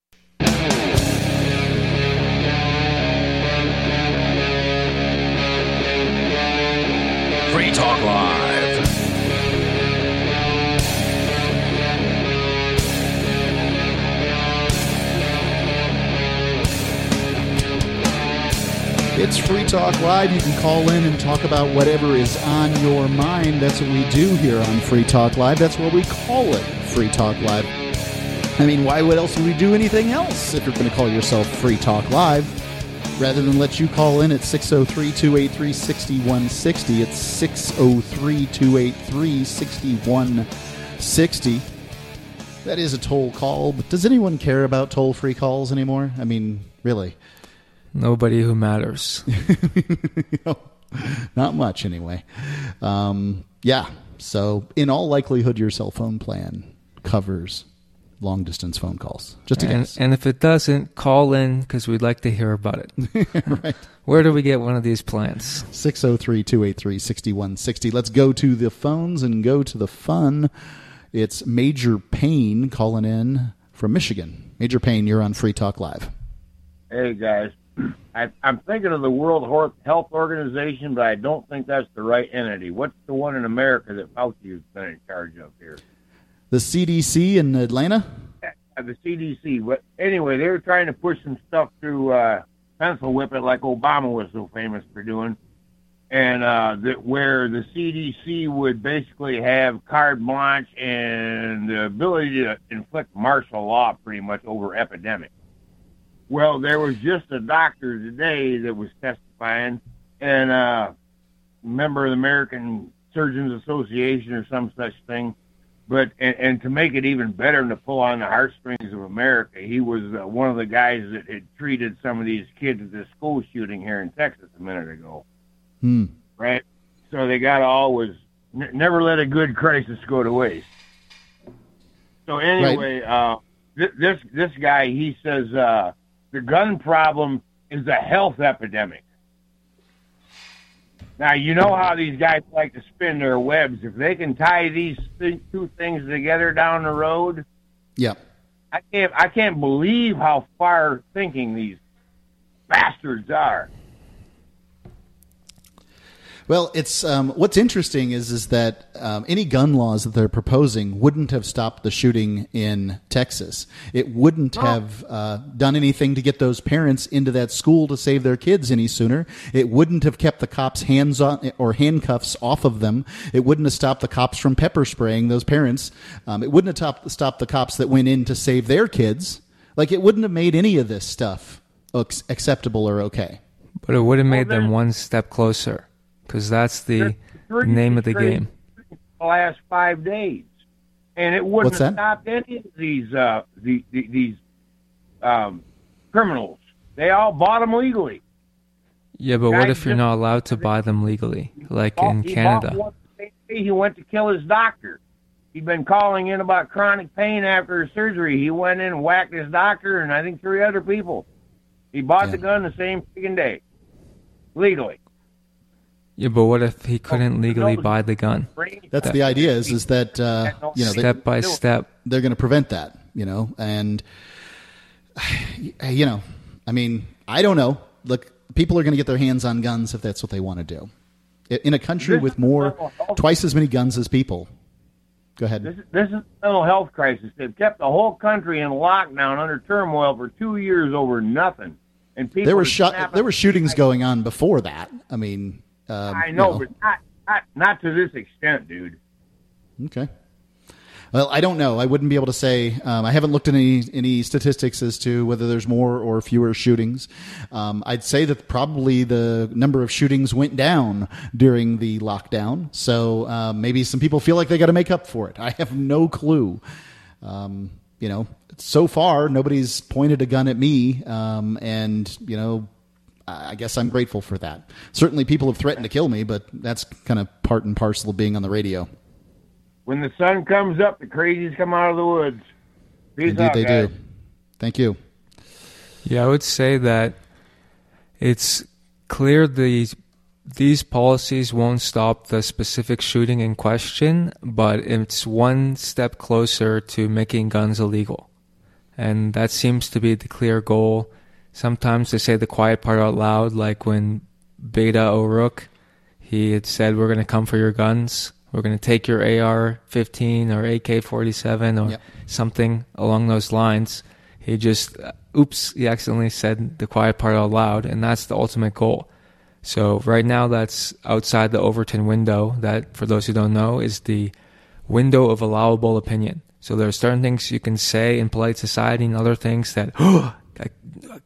Free Talk Live. It's Free Talk Live. You can call in and talk about whatever is on your mind. That's what we do here on Free Talk Live. That's what we call it, Free Talk Live. I mean, why would else would we do anything else if you're going to call yourself Free Talk Live? Rather than let you call in at 603-283-6160, it's 603-283-6160. That is a toll call, but does anyone care about toll-free calls anymore? I mean, really? Nobody who matters. No, not much, anyway. Yeah, so in all likelihood, your cell phone plan covers long-distance phone calls, just in case. And if it doesn't, call in, because we'd like to hear about it. Right. Where do we get one of these plans? 603-283-6160. Let's go to the phones and go to the fun. It's Major Payne calling in from Michigan. Major Payne, you're on Free Talk Live. Hey, guys. I'm thinking of the World Health Organization, but I don't think that's the right entity. What's the one in America that Fauci has been in charge of here? The CDC in Atlanta? The CDC. But anyway, they were trying to push some stuff through pencil whip it like Obama was so famous for doing, and where the CDC would basically have carte blanche and the ability to inflict martial law pretty much over epidemics. Well, there was just a doctor today that was testifying, and a member of the American Surgeons Association or some such thing. But and to make it even better and to pull on the heartstrings of America, he was one of the guys that had treated some of these kids at this school shooting here in Texas a minute ago. Hmm. Right? So they got to always never let a good crisis go to waste. So anyway, right. This guy, he says the gun problem is a health epidemic. Now, you know how these guys like to spin their webs. If they can tie these two things together down the road, yeah, I can't believe how far thinking these bastards are. Well, it's what's interesting is that any gun laws that they're proposing wouldn't have stopped the shooting in Texas. It wouldn't have done anything to get those parents into that school to save their kids any sooner. It wouldn't have kept the cops' hands on or handcuffs off of them. It wouldn't have stopped the cops from pepper spraying those parents. It wouldn't have stopped the cops that went in to save their kids. Like, it wouldn't have made any of this stuff acceptable or okay. But it would have made them one step closer. Because that's the name of the game. The last 5 days, and it wouldn't have stopped any of these criminals. They all bought them legally. Yeah, but what if you're not allowed to buy them legally, like in Canada? He went to kill his doctor. He'd been calling in about chronic pain after his surgery. He went in and whacked his doctor and I think 3 other people. He bought the gun the same freaking day, legally. Yeah, but what if he couldn't legally buy the gun? That's the idea is that, step by step, they're going to prevent that, and, I mean, I don't know. Look, people are going to get their hands on guns if that's what they want to do. In a country with twice as many guns as people. Go ahead. This is a mental health crisis. They've kept the whole country in lockdown under turmoil for 2 years over nothing. And people there were shootings going on before that. I mean, I know, but not to this extent, dude. Okay. Well, I don't know. I wouldn't be able to say. I haven't looked at any statistics as to whether there's more or fewer shootings. I'd say that probably the number of shootings went down during the lockdown. So maybe some people feel like they got to make up for it. I have no clue. You know, so far, nobody's pointed a gun at me. And, you know, I guess I'm grateful for that. Certainly people have threatened to kill me, but that's kind of part and parcel of being on the radio. When the sun comes up, the crazies come out of the woods. Peace out, guys. Indeed they do. Thank you. Yeah, I would say that it's clear these policies won't stop the specific shooting in question, but it's one step closer to making guns illegal. And that seems to be the clear goal. Sometimes they say the quiet part out loud, like when Beta O'Rourke, he had said, "We're going to come for your guns. We're going to take your AR-15 or AK-47 or something along those lines." He just, he accidentally said the quiet part out loud, and that's the ultimate goal. So right now that's outside the Overton window. That, for those who don't know, is the window of allowable opinion. So there are certain things you can say in polite society and other things that, "Oh, I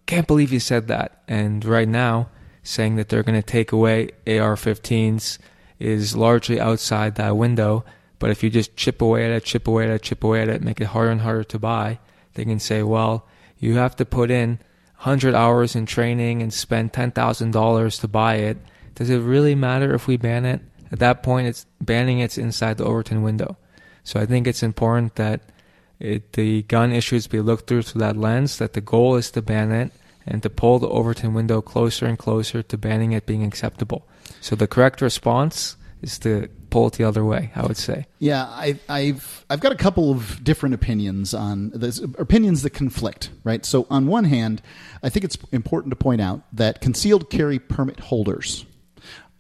can't believe you said that." And right now, saying that they're going to take away AR-15s is largely outside that window, but if you just chip away at it, make it harder and harder to buy, they can say, "Well, you have to put in 100 hours in training and spend $10,000 to buy it. Does it really matter if we ban it?" At that point, it's banning it's inside the Overton window. So I think it's important that the gun issues be looked through that lens, that the goal is to ban it and to pull the Overton window closer and closer to banning it being acceptable. So the correct response is to pull it the other way, I would say. Yeah, I've got a couple of different opinions on this, opinions that conflict, right? So on one hand, I think it's important to point out that concealed carry permit holders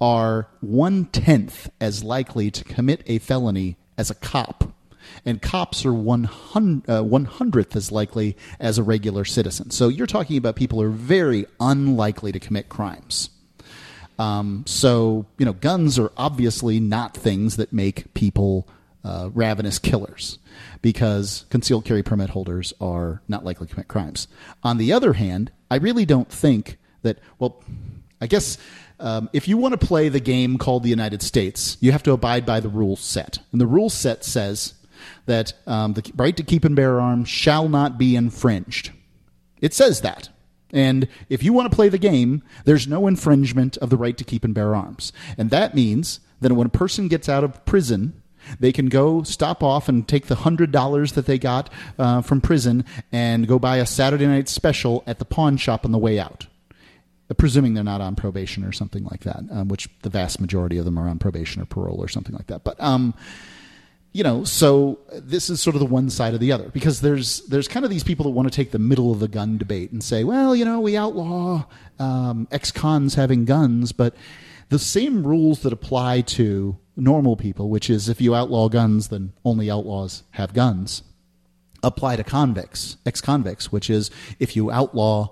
are 1/10 as likely to commit a felony as a cop, and cops are 1/100th as likely as a regular citizen. So you're talking about people who are very unlikely to commit crimes. So, you know, guns are obviously not things that make people ravenous killers, because concealed carry permit holders are not likely to commit crimes. On the other hand, I really don't think that, well, I guess if you want to play the game called the United States, you have to abide by the rule set. And the rule set says that the right to keep and bear arms shall not be infringed. It says that. And if you want to play the game, there's no infringement of the right to keep and bear arms. And that means that when a person gets out of prison, they can go stop off and take the $100 that they got from prison and go buy a Saturday night special at the pawn shop on the way out, presuming they're not on probation or something like that, which the vast majority of them are on probation or parole or something like that. But, you know, so this is sort of the one side or the other, because there's kind of these people that want to take the middle of the gun debate and say, well, you know, we outlaw ex-cons having guns, but the same rules that apply to normal people, which is if you outlaw guns, then only outlaws have guns, apply to convicts, ex-convicts, which is if you outlaw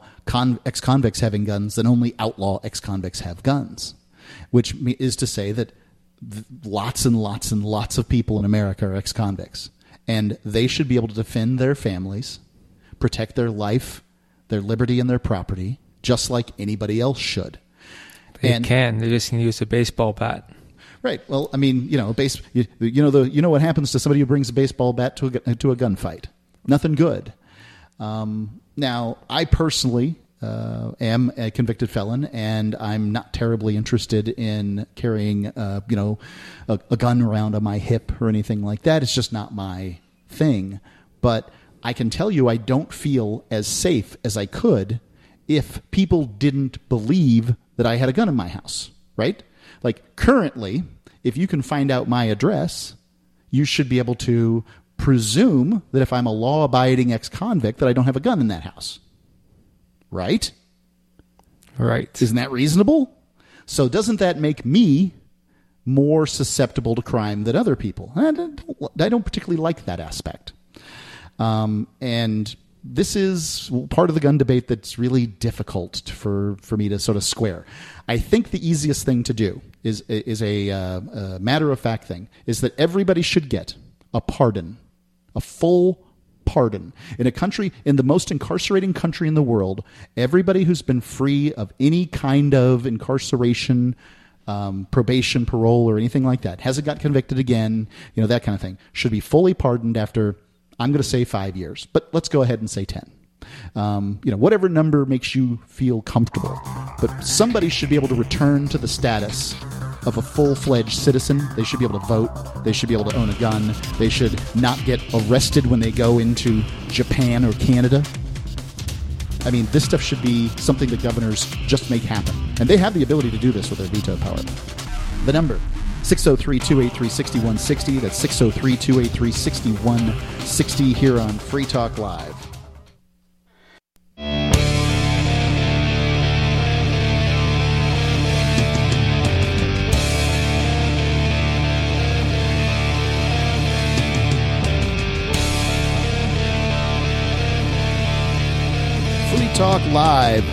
ex-convicts having guns, then only outlaw ex-convicts have guns, which is to say that lots and lots and lots of people in America are ex-convicts, and they should be able to defend their families, protect their life, their liberty, and their property, just like anybody else should. They just can use a baseball bat. Right. Well, I mean, you know, you know what happens to somebody who brings a baseball bat to a gunfight? Nothing good. Now, I personally am a convicted felon, and I'm not terribly interested in carrying, a gun around on my hip or anything like that. It's just not my thing. But I can tell you I don't feel as safe as I could if people didn't believe that I had a gun in my house, right? Like currently, if you can find out my address, you should be able to presume that if I'm a law-abiding ex-convict that I don't have a gun in that house. Right? Right. Isn't that reasonable? So doesn't that make me more susceptible to crime than other people. I don't particularly like that aspect. And this is part of the gun debate that's really difficult for me to sort of square. I think the easiest thing to do is a matter-of-fact thing, is that everybody should get a pardon, a full pardon. In a country, in the most incarcerating country in the world, everybody who's been free of any kind of incarceration, probation, parole, or anything like that, hasn't got convicted again, that kind of thing, should be fully pardoned after, I'm going to say 5 years, but let's go ahead and say 10. Whatever number makes you feel comfortable. But somebody should be able to return to the status of a full-fledged citizen. They should be able to vote. They should be able to own a gun. They should not get arrested when they go into Japan or Canada. I mean, this stuff should be something that governors just make happen. And they have the ability to do this with their veto power. The number, 603-283-6160. That's 603-283-6160 here on Free Talk Live. Talk Live.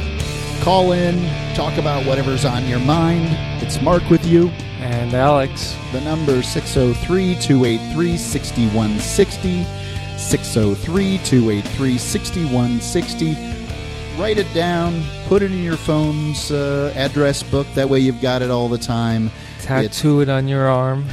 Call in, talk about whatever's on your mind. It's Mark with you. And Alex. The number 603-283-6160. 603-283-6160. Write it down. Put it in your phone's address book. That way you've got it all the time. Tattoo it on your arm.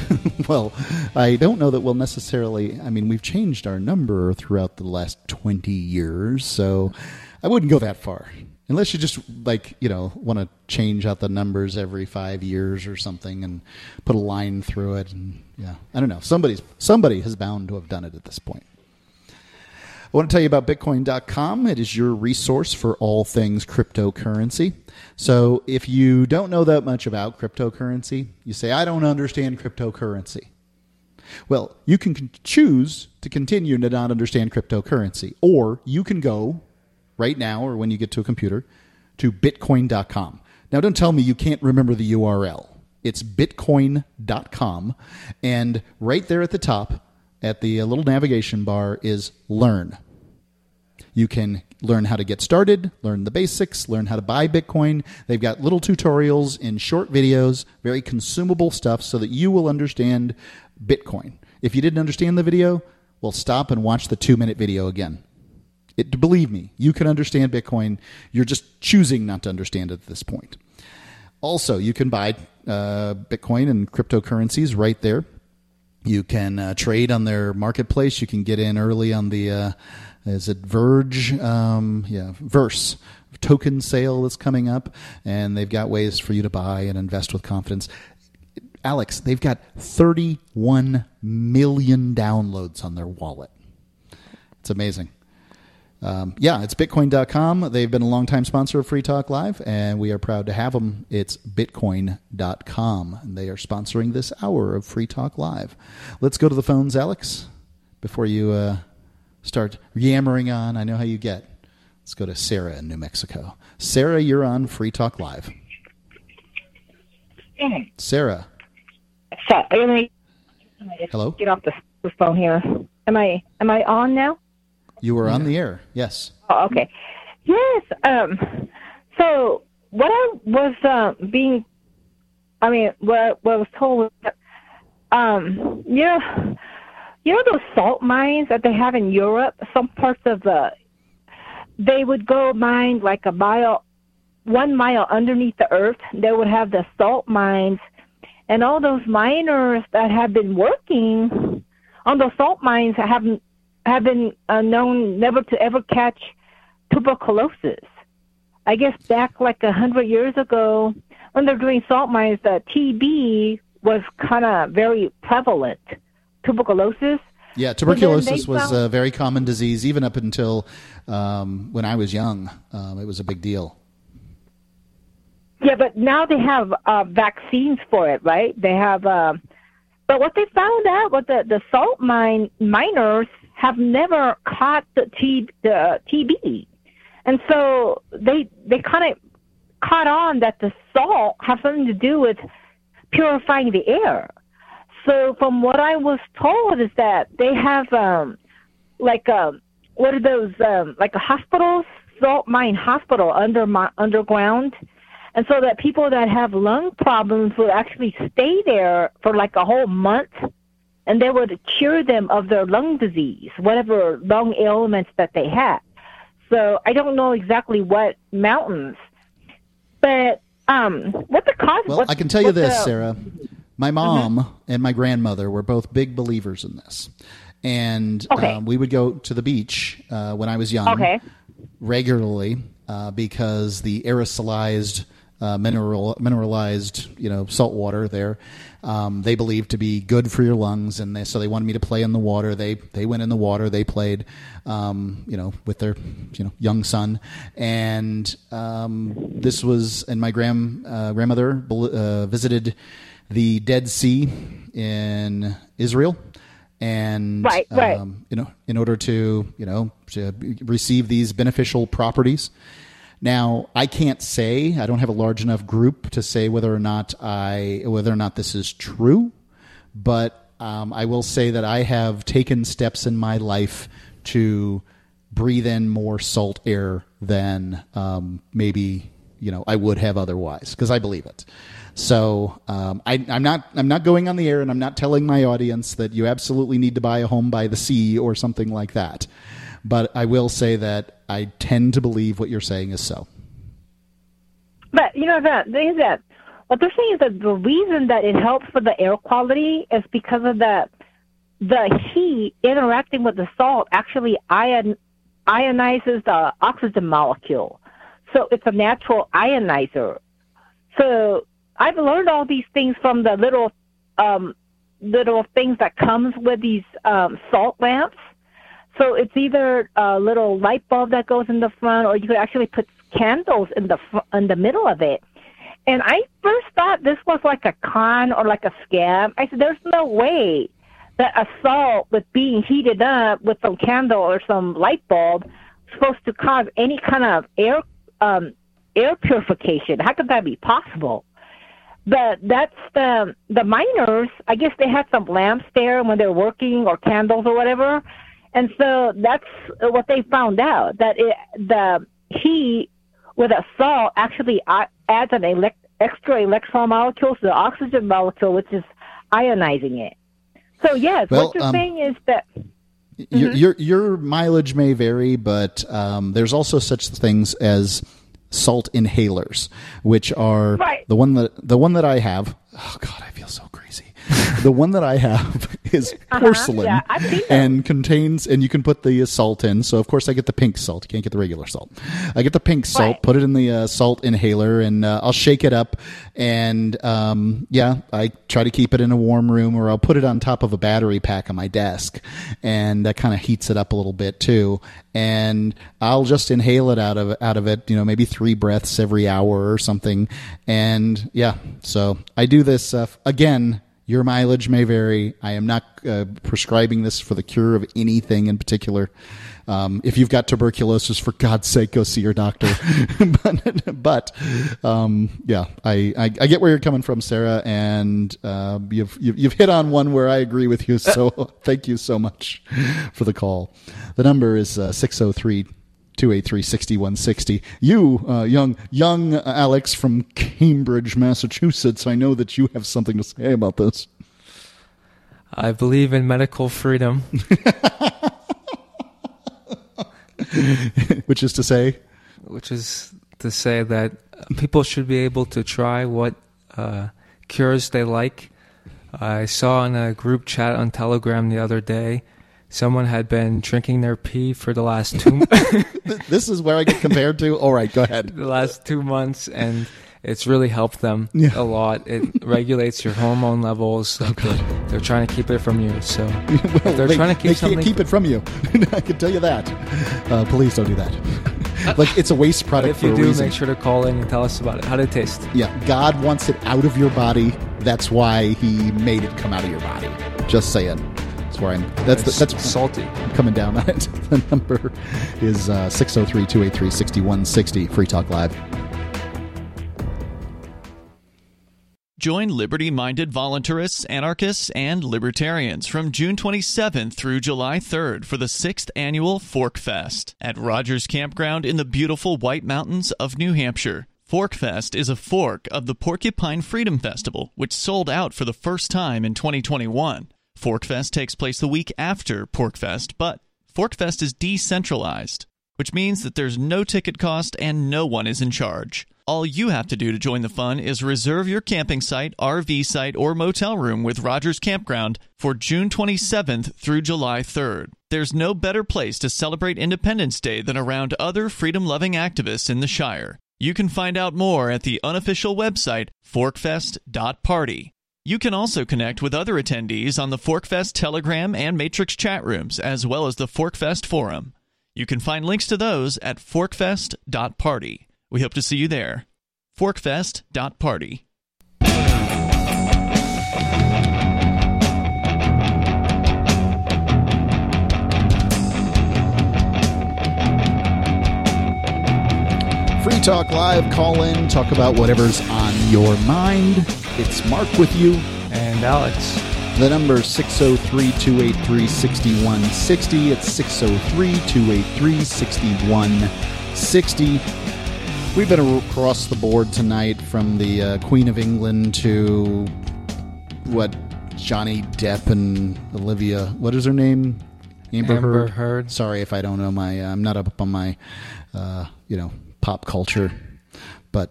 Well, I don't know that we'll necessarily... I mean, we've changed our number throughout the last 20 years, so... I wouldn't go that far, unless you just want to change out the numbers every 5 years or something and put a line through it. And yeah, I don't know. Somebody has bound to have done it at this point. I want to tell you about Bitcoin.com. It is your resource for all things cryptocurrency. So if you don't know that much about cryptocurrency, you say, I don't understand cryptocurrency. Well, you can choose to continue to not understand cryptocurrency, or you can go right now, or when you get to a computer, to bitcoin.com. Now, don't tell me you can't remember the URL. It's bitcoin.com, and right there at the top, at the little navigation bar, is Learn. You can learn how to get started, learn the basics, learn how to buy Bitcoin. They've got little tutorials in short videos, very consumable stuff, so that you will understand Bitcoin. If you didn't understand the video, well, stop and watch the 2-minute video again. Believe me, you can understand Bitcoin. You're just choosing not to understand it at this point. Also, you can buy Bitcoin and cryptocurrencies right there. You can trade on their marketplace. You can get in early on the, Verse token sale that's coming up. And they've got ways for you to buy and invest with confidence. Alex, they've got 31 million downloads on their wallet. It's amazing. It's Bitcoin.com. They've been a longtime sponsor of Free Talk Live, and we are proud to have them. It's Bitcoin.com, and they are sponsoring this hour of Free Talk Live. Let's go to the phones, Alex, before you start yammering on. I know how you get. Let's go to Sarah in New Mexico. Sarah, you're on Free Talk Live. Sarah. Hello? Get off the phone here. Am I on now? You were on the air, yes. Oh, okay. Yes. So what I was what I was told was, those salt mines that they have in Europe, some parts of they would go mine like 1 mile underneath the earth. They would have the salt mines, and all those miners that have been working on those salt mines have been known never to ever catch tuberculosis. I guess back like 100 years ago, when they're doing salt mines, the TB was kind of very prevalent. Tuberculosis. Yeah, tuberculosis was a very common disease, even up until when I was young. It was a big deal. Yeah, but now they have vaccines for it, right? They have, but what they found out, what the salt miners have never caught the TB. And so they kind of caught on that the salt has something to do with purifying the air. So from what I was told is that they have what are those like hospitals, salt mine hospital underground, and so that people that have lung problems would actually stay there for like a whole month, and they would cure them of their lung disease, whatever lung ailments that they had. So I don't know exactly what mountains, but what the cause? Well, I can tell you this, Sarah. My mom and my grandmother were both big believers in this. And we would go to the beach when I was young regularly because the aerosolized mineralized salt water there they believed to be good for your lungs, and so they wanted me to play in the water. They went in the water, they played with their young son, and this was, and my grandmother visited the Dead Sea in Israel. And, in order to, to receive these beneficial properties. Now, I can't say, I don't have a large enough group to say whether or not this is true, but I will say that I have taken steps in my life to breathe in more salt air than maybe, I would have otherwise, because I believe it. So I'm not going on the air, and I'm not telling my audience that you absolutely need to buy a home by the sea or something like that. But I will say that I tend to believe what you're saying is so. But what they're saying is that the reason that it helps for the air quality is because of the heat interacting with the salt actually ionizes the oxygen molecule, so it's a natural ionizer. So I've learned all these things from the little things that comes with these salt lamps. So it's either a little light bulb that goes in the front, or you could actually put candles in the middle of it. And I first thought this was like a con or like a scam. I said, there's no way that a salt with being heated up with some candle or some light bulb is supposed to cause any kind of air purification. How could that be possible? But that's the miners, I guess they had some lamps there when they're working, or candles or whatever. And so that's what they found out, that the heat with a salt actually adds an extra electron molecule to the oxygen molecule, which is ionizing it. So yes, well, what you're saying is that... Your mileage may vary, but there's also such things as... salt inhalers, which are the one that I have. Oh God, I feel so crazy. The one that I have is porcelain and contains, and you can put the salt in. So of course I get the pink salt. You can't get the regular salt. I get the pink salt, put it in the salt inhaler, and I'll shake it up. And I try to keep it in a warm room, or I'll put it on top of a battery pack on my desk, and that kind of heats it up a little bit too. And I'll just inhale it out of it, maybe 3 breaths every hour or something. And so I do this stuff. Again, your mileage may vary. I am not prescribing this for the cure of anything in particular. If you've got tuberculosis, for God's sake, go see your doctor. I get where you're coming from, Sarah, and you've hit on one where I agree with you. So thank you so much for the call. The number is 603-283-6160. You, young Alex from Cambridge, Massachusetts, I know that you have something to say about this. I believe in medical freedom. Which is to say that people should be able to try what cures they like. I saw in a group chat on Telegram the other day, someone had been drinking their pee for the last 2 months. This is where I get compared to? All right, go ahead. The last 2 months, and it's really helped them a lot. It regulates your hormone levels. Okay. They're trying to keep it from you. So well, they're trying to keep something. They can't keep it from you. I can tell you that. Please don't do that. Like, it's a waste product for a reason. If you do, make sure to call in and tell us about it. How did it taste? Yeah, God wants it out of your body. That's why he made it come out of your body. Just saying. That's salty. I'm coming down on it. The number is 603-283-6160. Free Talk Live. Join liberty-minded voluntarists, anarchists, and libertarians from June 27th through July 3rd for the 6th annual Fork Fest at Rogers Campground in the beautiful White Mountains of New Hampshire. Forkfest is a fork of the Porcupine Freedom Festival, which sold out for the first time in 2021. Forkfest takes place the week after Porkfest, but Forkfest is decentralized, which means that there's no ticket cost and no one is in charge. All you have to do to join the fun is reserve your camping site, RV site, or motel room with Rogers Campground for June 27th through July 3rd. There's no better place to celebrate Independence Day than around other freedom-loving activists in the Shire. You can find out more at the unofficial website, forkfest.party. You can also connect with other attendees on the Forkfest Telegram and Matrix chat rooms, as well as the Forkfest Forum. You can find links to those at forkfest.party. We hope to see you there. forkfest.party. Free Talk Live, call in, talk about whatever's on your mind. It's Mark with you. And Alex. The number is 603-283-6160. It's 603-283-6160. We've been across the board tonight from the Queen of England to, Johnny Depp and Olivia. What is her name? Amber Heard. Sorry if I don't know my, I'm not up on my, pop culture, but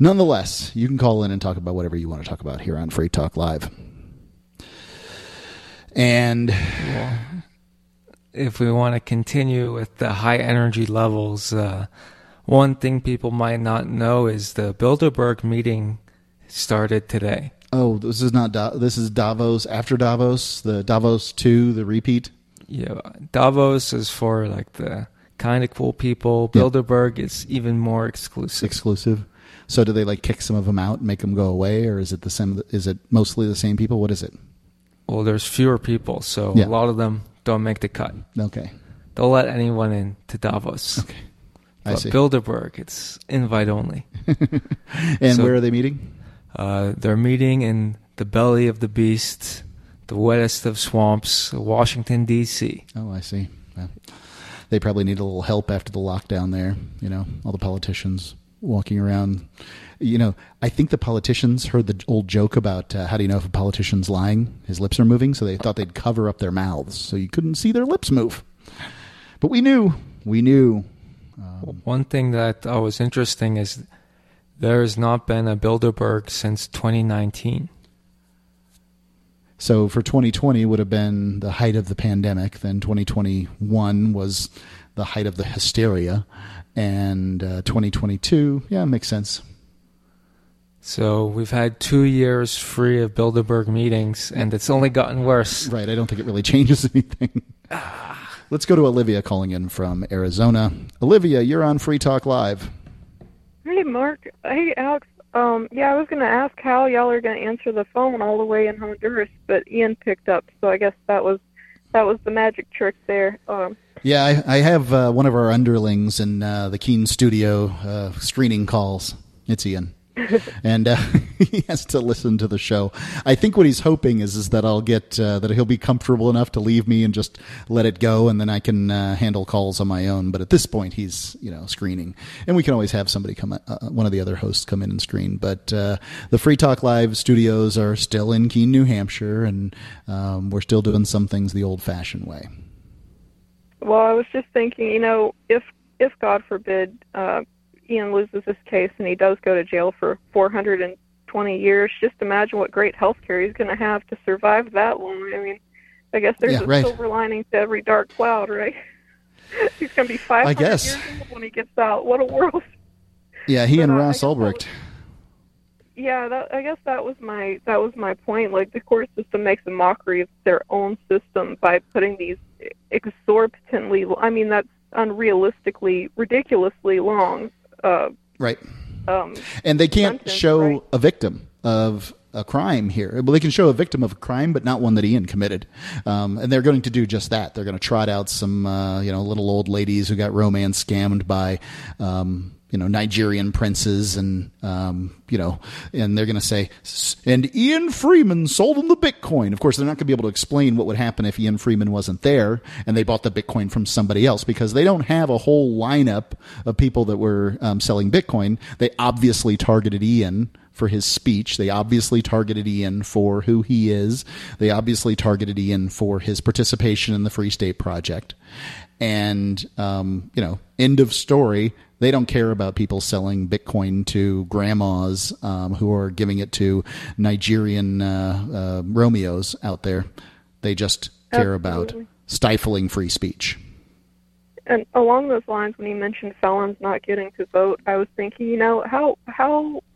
nonetheless, you can call in and talk about whatever you want to talk about here on Free Talk Live. And well, if we want to continue with the high energy levels, one thing people might not know is the Bilderberg meeting started today. Oh, this is not this is Davos after Davos, the Davos 2, the repeat. Yeah, Davos is for like the kind of cool people. Bilderberg is even more exclusive. So do they like kick some of them out and make them go away, or is it the same? Is it mostly the same people? What is it? Well, there's fewer people, so a lot of them don't make the cut. Okay. They'll let anyone in to Davos. Okay. But I see. Bilderberg, it's invite only. And so, where are they meeting? They're meeting in the belly of the beast, the wettest of swamps, Washington, D.C. Oh, I see. Wow. They probably need a little help after the lockdown there, all the politicians walking around. I think the politicians heard the old joke about how do you know if a politician's lying? His lips are moving, so they thought they'd cover up their mouths so you couldn't see their lips move. But we knew. One thing that I was interesting is there has not been a Bilderberg since 2019. So for 2020 would have been the height of the pandemic. Then 2021 was the height of the hysteria. And 2022, makes sense. So we've had 2 years free of Bilderberg meetings, and it's only gotten worse. Right. I don't think it really changes anything. Let's go to Olivia calling in from Arizona. Olivia, you're on Free Talk Live. Hey, Mark. Hey, Alex. I was going to ask how y'all are going to answer the phone all the way in Honduras, but Ian picked up, so I guess that was the magic trick there. I have one of our underlings in the Keen studio screening calls. It's Ian. And he has to listen to the show. I think what he's hoping is that I'll get that he'll be comfortable enough to leave me and just let it go, and then I can handle calls on my own. But at this point, he's screening, and we can always have somebody come, one of the other hosts come in and screen. But the Free Talk Live studios are still in Keene, New Hampshire, and we're still doing some things the old-fashioned way. Well, I was just thinking, if God forbid, Ian loses this case and he does go to jail for 420 years. Just imagine what great health care he's going to have to survive that long. I mean, I guess there's a silver lining to every dark cloud, right? He's going to be 500 years old when he gets out. What a world. Yeah, and Ross Ulbricht. I guess that was my point. Like, the court system makes a mockery of their own system by putting these exorbitantly, that's unrealistically, ridiculously long. Right. And they can't show a victim of a crime here. Well, they can show a victim of a crime, but not one that Ian committed. And they're going to do just that. They're going to trot out some, little old ladies who got romance scammed by, Nigerian princes and they're going to say, and Ian Freeman sold them the Bitcoin. Of course, they're not going to be able to explain what would happen if Ian Freeman wasn't there and they bought the Bitcoin from somebody else, because they don't have a whole lineup of people that were selling Bitcoin. They obviously targeted Ian for his speech. They obviously targeted Ian for who he is. They obviously targeted Ian for his participation in the Free State Project. And, end of story. They don't care about people selling Bitcoin to grandmas who are giving it to Nigerian Romeos out there. They just care Absolutely. About stifling free speech. And along those lines, when you mentioned felons not getting to vote, I was thinking, how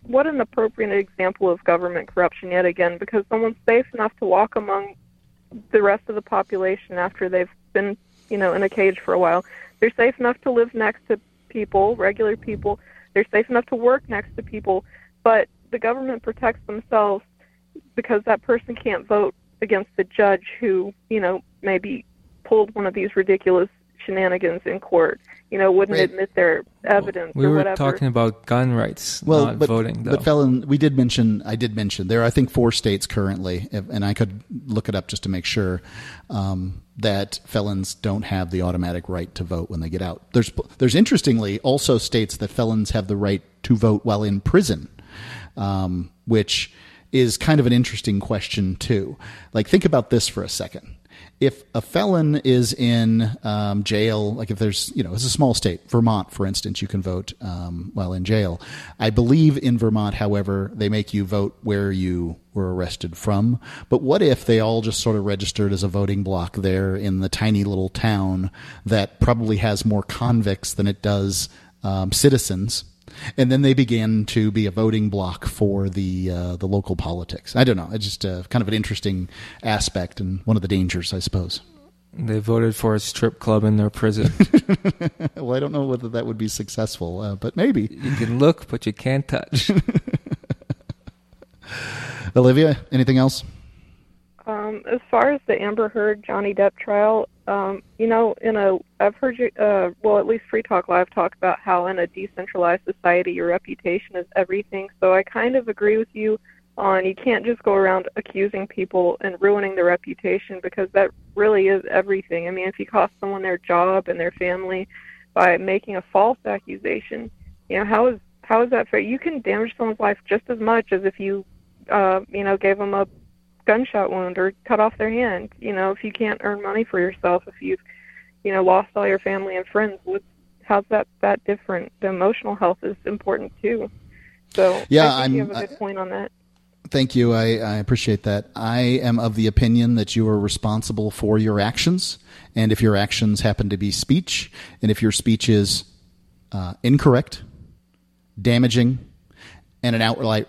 what an appropriate example of government corruption yet again, because someone's safe enough to walk among the rest of the population after they've been, in a cage for a while. They're safe enough to live next to people, regular people. They're safe enough to work next to people, but the government protects themselves because that person can't vote against the judge who, maybe pulled one of these ridiculous shenanigans in court, wouldn't right. admit their evidence or whatever. We were talking about gun rights, voting, though. But I did mention, there are, I think, 4 states currently, and I could look it up just to make sure, that felons don't have the automatic right to vote when they get out. There's interestingly also states that felons have the right to vote while in prison, which is kind of an interesting question, too. Like, think about this for a second. If a felon is in jail, like if there's, it's a small state, Vermont, for instance, you can vote while in jail. I believe in Vermont, however, they make you vote where you were arrested from. But what if they all just sort of registered as a voting block there in the tiny little town that probably has more convicts than it does citizens? And then they began to be a voting block for the local politics. I don't know. It's just kind of an interesting aspect and one of the dangers, I suppose. They voted for a strip club in their prison. Well, I don't know whether that would be successful, but maybe. You can look, but you can't touch. Olivia, anything else? As far as the Amber Heard Johnny Depp trial, I've heard you, at least Free Talk Live talk about how in a decentralized society, your reputation is everything. So I kind of agree with you on you can't just go around accusing people and ruining their reputation, because that really is everything. I mean, if you cost someone their job and their family by making a false accusation, how is that fair? You can damage someone's life just as much as if you, gave them a gunshot wound or cut off their hand. If you can't earn money for yourself, if you've lost all your family and friends, how's that different? The emotional health is important too. So yeah, I think you have a good point on that. Thank you. I appreciate that. I am of the opinion that you are responsible for your actions, and if your actions happen to be speech, and if your speech is incorrect, damaging, and an outright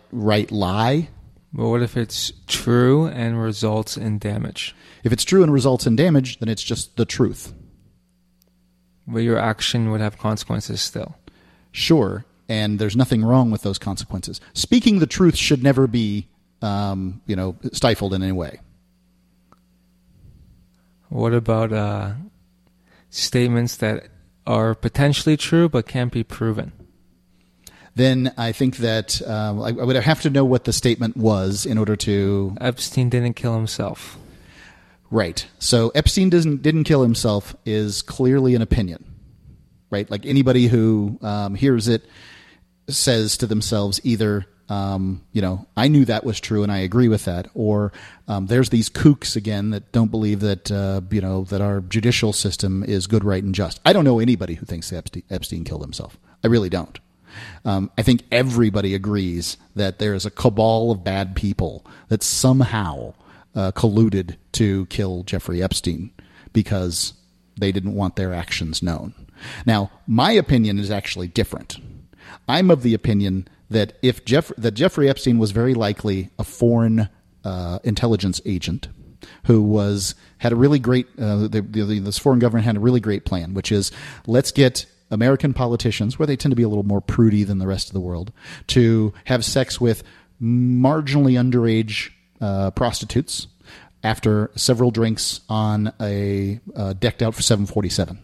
lie. But what if it's true and results in damage? If it's true and results in damage, then it's just the truth. But your action would have consequences still. Sure, and there's nothing wrong with those consequences. Speaking the truth should never be, stifled in any way. What about statements that are potentially true but can't be proven? Then I think that I would have to know what the statement was in order to... Epstein didn't kill himself. Right. So Epstein didn't kill himself is clearly an opinion, right? Like anybody who hears it says to themselves either, I knew that was true and I agree with that, or there's these kooks again that don't believe that, that our judicial system is good, right, and just. I don't know anybody who thinks Epstein killed himself. I really don't. I think everybody agrees that there is a cabal of bad people that somehow colluded to kill Jeffrey Epstein because they didn't want their actions known. Now, my opinion is actually different. I'm of the opinion that that Jeffrey Epstein was very likely a foreign intelligence agent who had a really great this foreign government had a really great plan, which is let's get American politicians, where they tend to be a little more prudy than the rest of the world, to have sex with marginally underage prostitutes after several drinks on a decked out for 747.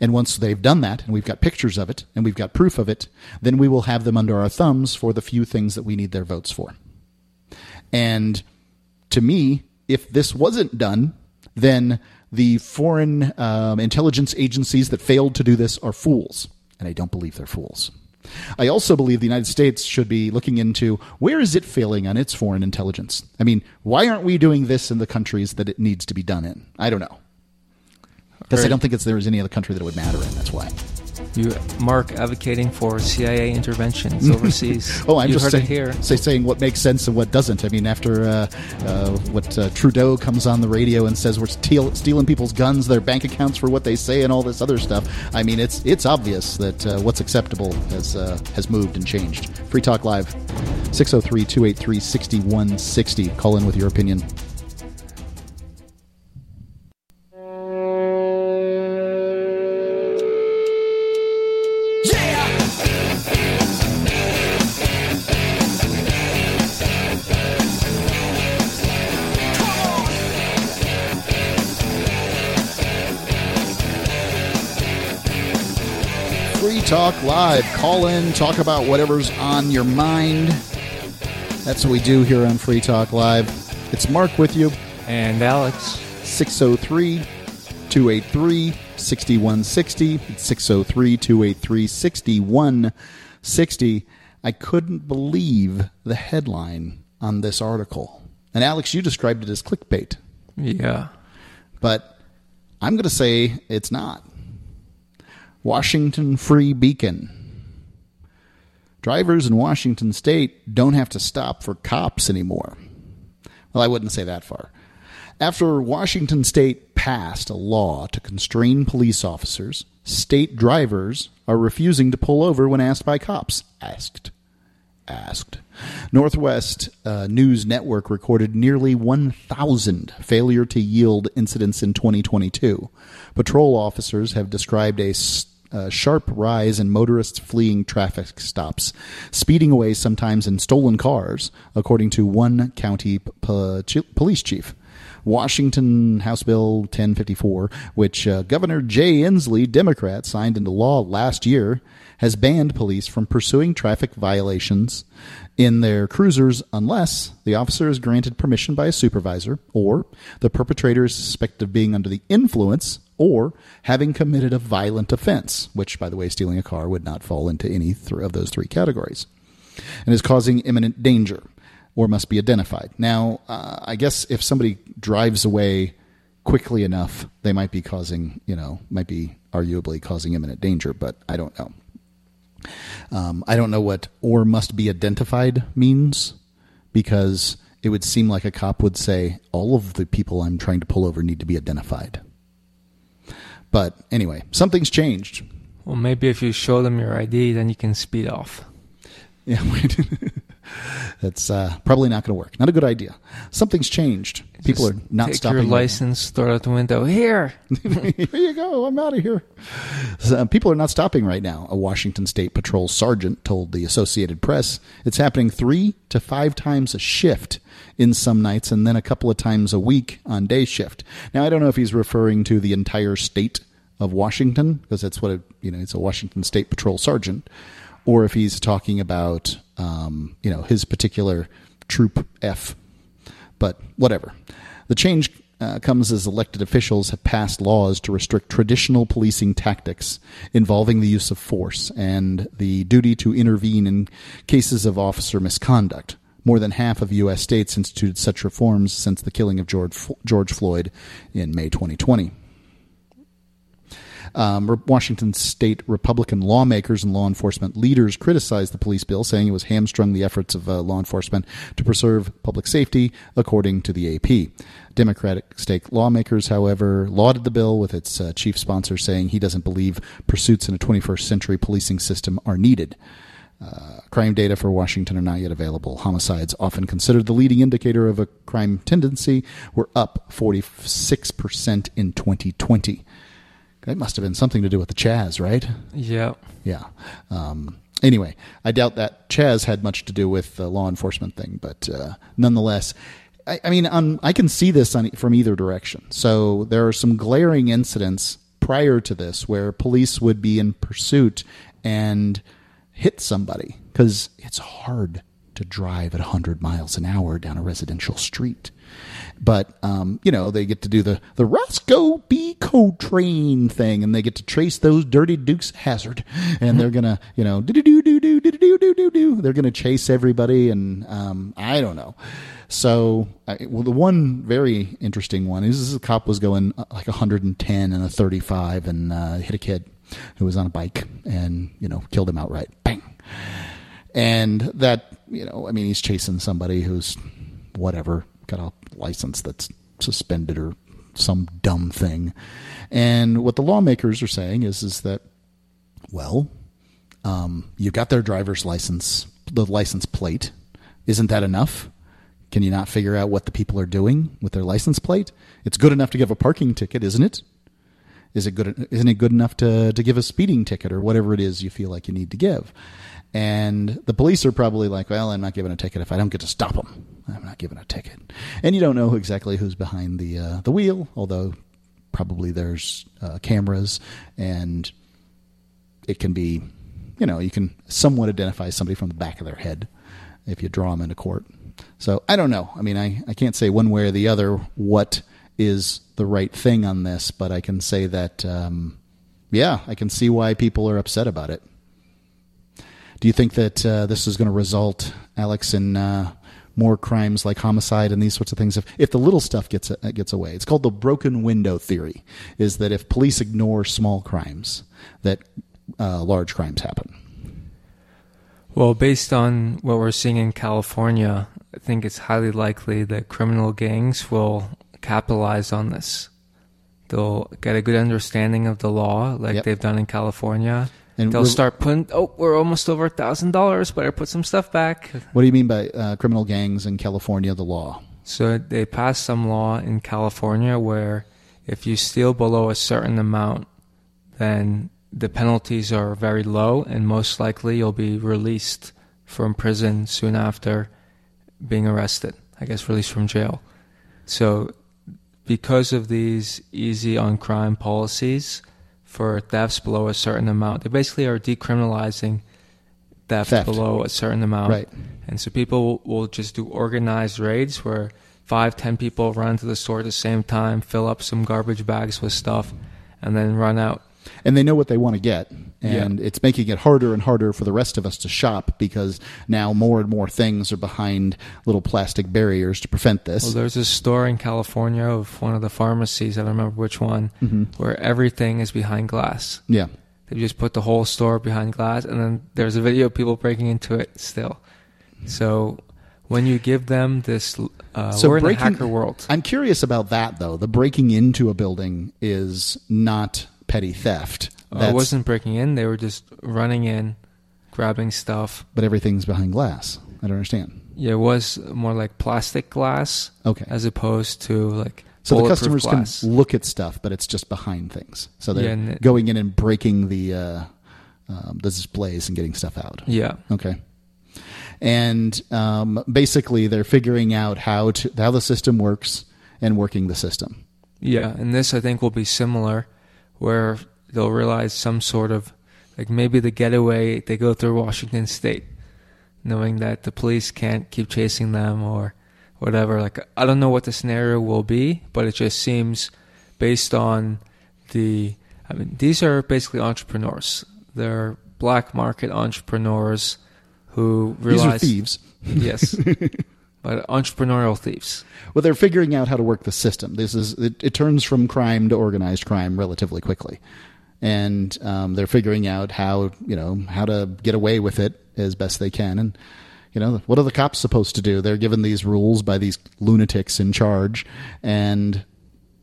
And once they've done that, and we've got pictures of it, and we've got proof of it, then we will have them under our thumbs for the few things that we need their votes for. And to me, if this wasn't done, then the foreign intelligence agencies that failed to do this are fools. And I don't believe they're fools. I also believe the United States should be looking into where is it failing on its foreign intelligence? I mean, why aren't we doing this in the countries that it needs to be done in? I don't know. Because I don't think there is any other country that it would matter in. That's why. You, Mark, advocating for CIA interventions overseas. I'm just saying what makes sense and what doesn't. I mean, after Trudeau comes on the radio and says we're stealing people's guns, their bank accounts for what they say, and all this other stuff. I mean, it's obvious that what's acceptable has moved and changed. Free Talk Live, 603-283-6160. Call in with your opinion. Talk Live. Call in, talk about whatever's on your mind. That's what we do here on Free Talk Live. It's Mark with you. And Alex. 603-283-6160. It's 603-283-6160. I couldn't believe the headline on this article. And Alex, you described it as clickbait. Yeah. But I'm going to say it's not. Washington Free Beacon. Drivers in Washington state don't have to stop for cops anymore. Well, I wouldn't say that far. After Washington state passed a law to constrain police officers, state drivers are refusing to pull over when asked by cops. Asked. Northwest News Network recorded nearly 1,000 failure to yield incidents in 2022. Patrol officers have described a sharp rise in motorists fleeing traffic stops, speeding away sometimes in stolen cars, according to one county police chief. Washington House Bill 1054, which Governor Jay Inslee, Democrat, signed into law last year, has banned police from pursuing traffic violations in their cruisers unless the officer is granted permission by a supervisor or the perpetrator is suspected of being under the influence or having committed a violent offense, which, by the way, stealing a car would not fall into any of those three categories, and is causing imminent danger or must be identified. Now, I guess if somebody drives away quickly enough, they might be arguably causing imminent danger, but I don't know. I don't know what "or must be identified" means, because it would seem like a cop would say, all of the people I'm trying to pull over need to be identified. But anyway, something's changed. Well, maybe if you show them your ID, then you can speed off. Yeah, that's probably not going to work. Not a good idea. Something's changed. People are not stopping. Take your license, throw it out the window. Here. Here you go. I'm out of here. So, people are not stopping right now, a Washington State Patrol sergeant told the Associated Press. It's happening 3 to 5 times a shift in some nights and then a couple of times a week on day shift. Now, I don't know if he's referring to the entire state of Washington, because that's what it's a Washington State Patrol sergeant, or if he's talking about his particular Troop F, but whatever. The change comes as elected officials have passed laws to restrict traditional policing tactics involving the use of force and the duty to intervene in cases of officer misconduct. More than half of U.S. states instituted such reforms since the killing of George Floyd in May 2020. Washington state Republican lawmakers and law enforcement leaders criticized the police bill, saying it was hamstrung the efforts of law enforcement to preserve public safety, according to the AP. Democratic state lawmakers, however, lauded the bill, with its chief sponsor saying he doesn't believe pursuits in a 21st century policing system are needed. Crime data for Washington are not yet available. Homicides, often considered the leading indicator of a crime tendency, were up 46% in 2020. That must have been something to do with the Chaz, right? Yeah. Yeah. Anyway, I doubt that Chaz had much to do with the law enforcement thing, but nonetheless, I mean, I can see this from either direction. So there are some glaring incidents prior to this where police would be in pursuit and hit somebody because it's hard to drive at 100 miles an hour down a residential street. But, you know, they get to do the Roscoe B. Coltrane thing, and they get to trace those dirty Dukes Hazard, and they're going to, you know, they're going to chase everybody, and I don't know. So, the one very interesting one is the cop was going like 110 and a 35 and hit a kid who was on a bike and, you know, killed him outright. Bang. And that, you know, I mean, he's chasing somebody who's whatever, got a license that's suspended or some dumb thing. And what the lawmakers are saying is that, well, you got their driver's license, the license plate. Isn't that enough? Can you not figure out what the people are doing with their license plate? It's good enough to give a parking ticket, isn't it? Isn't it good enough to give a speeding ticket or whatever it is you feel like you need to give? And the police are probably like, well, I'm not giving a ticket if I don't get to stop them. I'm not giving a ticket. And you don't know exactly who's behind the wheel, although probably there's cameras, and it can be, you know, you can somewhat identify somebody from the back of their head if you draw them into court. So I don't know. I mean, I can't say one way or the other what is the right thing on this, but I can say that, yeah, I can see why people are upset about it. Do you think that this is going to result, Alex, in more crimes like homicide and these sorts of things? If the little stuff gets away, it's called the broken window theory, is that if police ignore small crimes, that large crimes happen. Well, based on what we're seeing in California, I think it's highly likely that criminal gangs will capitalize on this. They'll get a good understanding of the law, like Yep. They've done in California. And they'll start putting, we're almost over $1,000. Better put some stuff back. What do you mean by criminal gangs in California, the law? So they passed some law in California where if you steal below a certain amount, then the penalties are very low, and most likely you'll be released from prison soon after being arrested. I guess released from jail. So because of these easy on crime policies for thefts below a certain amount, they basically are decriminalizing theft below a certain amount. Right. And so people will just do organized raids where 5-10 people run to the store at the same time, fill up some garbage bags with stuff, and then run out. And they know what they want to get. And yeah. It's making it harder and harder for the rest of us to shop because now more and more things are behind little plastic barriers to prevent this. Well, there's a store in California of one of the pharmacies, I don't remember which one, where everything is behind glass. Yeah. They just put the whole store behind glass, and then there's a video of people breaking into it still. So when you give them this, we're in the hacker world. I'm curious about that, though. The breaking into a building is not petty theft. I wasn't breaking in. They were just running in, grabbing stuff. But everything's behind glass. I don't understand. Yeah, it was more like plastic glass. Okay. As opposed to like so the customers glass. Can look at stuff, but it's just behind things. So they're going in and breaking the displays and getting stuff out. Yeah. Okay. And basically, they're figuring out how the system works and working the system. Yeah, and this I think will be similar, where they'll realize some sort of, like maybe the getaway, they go through Washington State, knowing that the police can't keep chasing them or whatever. Like, I don't know what the scenario will be, but it just seems based on these are basically entrepreneurs. They're black market entrepreneurs who realize. These are thieves. Yes. But entrepreneurial thieves. Well, they're figuring out how to work the system. This is it turns from crime to organized crime relatively quickly, and they're figuring out how to get away with it as best they can. And you know, what are the cops supposed to do? They're given these rules by these lunatics in charge, and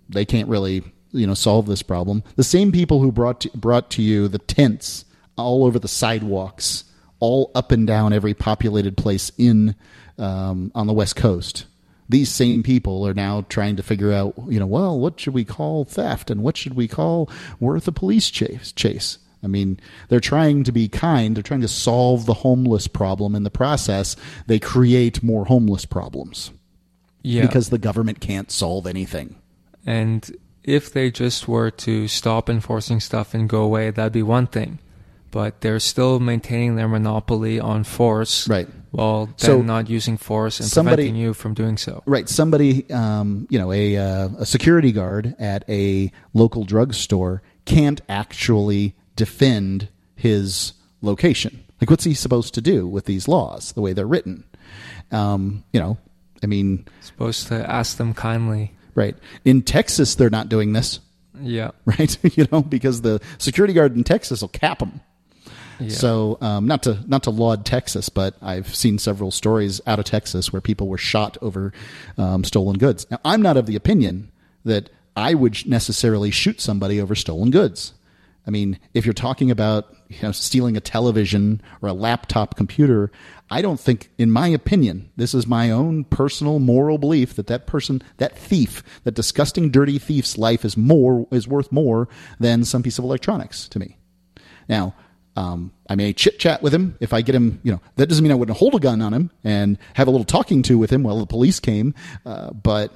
they can't really solve this problem. The same people who brought to you the tents all over the sidewalks, all up and down every populated place on the West Coast. these same people are now trying to figure out, you know, well, what should we call theft and what should we call worth a police chase? I mean, they're trying to be kind. They're trying to solve the homeless problem. In the process, they create more homeless problems. Yeah. Because the government can't solve anything. And if they just were to stop enforcing stuff and go away, that'd be one thing. But they're still maintaining their monopoly on force. Right. Well, so not using force and preventing you from doing so. Right. Somebody, a security guard at a local drugstore can't actually defend his location. Like, what's he supposed to do with these laws, the way they're written? Supposed to ask them kindly. Right. In Texas, they're not doing this. Yeah. Right. Because the security guard in Texas will cap them. Yeah. So, not to laud Texas, but I've seen several stories out of Texas where people were shot over stolen goods. Now, I'm not of the opinion that I would necessarily shoot somebody over stolen goods. I mean, if you're talking about stealing a television or a laptop computer, I don't think, in my opinion, this is my own personal moral belief, that person, that thief, that disgusting, dirty thief's life is worth more than some piece of electronics to me. Now, I may chit-chat with him if I get him, that doesn't mean I wouldn't hold a gun on him and have a little talking to with him while the police came. But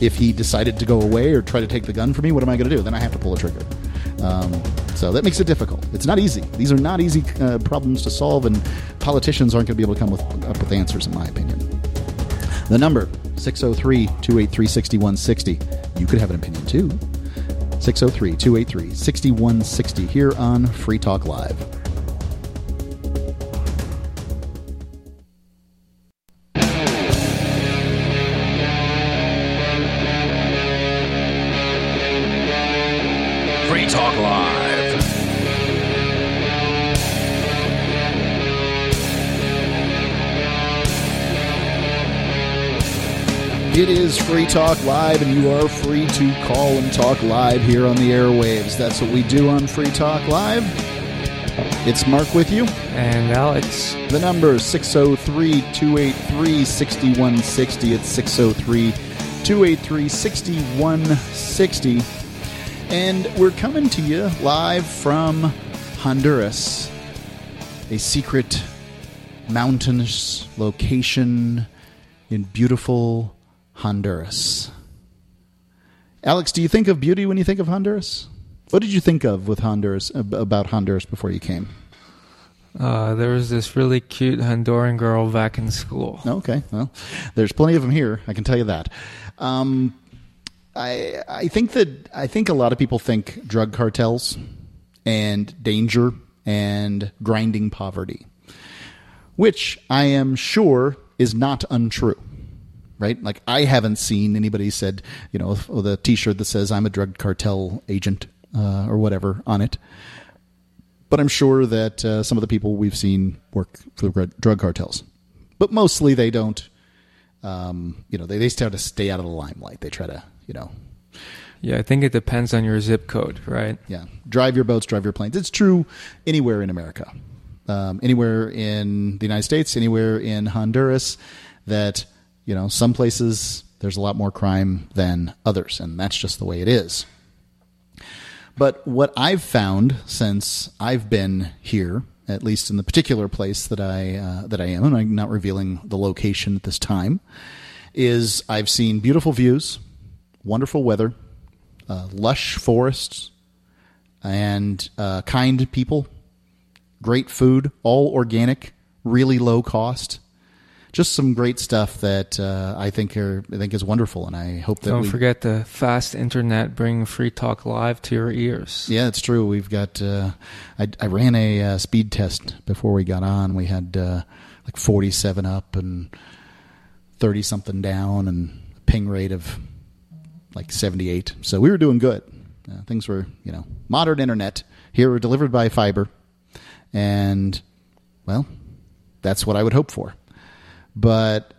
if he decided to go away or try to take the gun from me, what am I going to do? Then I have to pull a trigger. So that makes it difficult. It's not easy. These are not easy problems to solve, and politicians aren't going to be able to come up with answers, in my opinion. The number, 603-283-6160. You could have an opinion, too. 603-283-6160 here on Free Talk Live. Free Talk Live. It is Free Talk Live, and you are free to call and talk live here on the airwaves. That's what we do on Free Talk Live. It's Mark with you. And Alex. The number is 603-283-6160. It's 603-283-6160. And we're coming to you live from Honduras, a secret mountainous location in beautiful Honduras. Alex, do you think of beauty when you think of Honduras? What did you think of with Honduras, about Honduras before you came? There was this really cute Honduran girl back in school. Okay, well, there's plenty of them here, I can tell you that. I think a lot of people think drug cartels and danger and grinding poverty, which I am sure is not untrue, right? Like, I haven't seen anybody said, the T-shirt that says I'm a drug cartel agent or whatever on it. But I'm sure that some of the people we've seen work for the drug cartels, but mostly they don't. They try to stay out of the limelight. They try to, Yeah, I think it depends on your zip code, right? Yeah. Drive your boats, drive your planes. It's true anywhere in America, anywhere in the United States, anywhere in Honduras, that, some places there's a lot more crime than others, and that's just the way it is. But what I've found since I've been here, at least in the particular place that I am, and I'm not revealing the location at this time, is I've seen beautiful views, wonderful weather, lush forests, and kind people, great food, all organic, really low cost. Just some great stuff that I think is wonderful, and I hope that don't forget the fast internet bringing Free Talk Live to your ears. Yeah, it's true. We've got I ran a speed test before we got on. We had 47 up and 30 something down, and a ping rate of 78. So we were doing good. Things were, modern internet here were delivered by fiber, and well, that's what I would hope for. But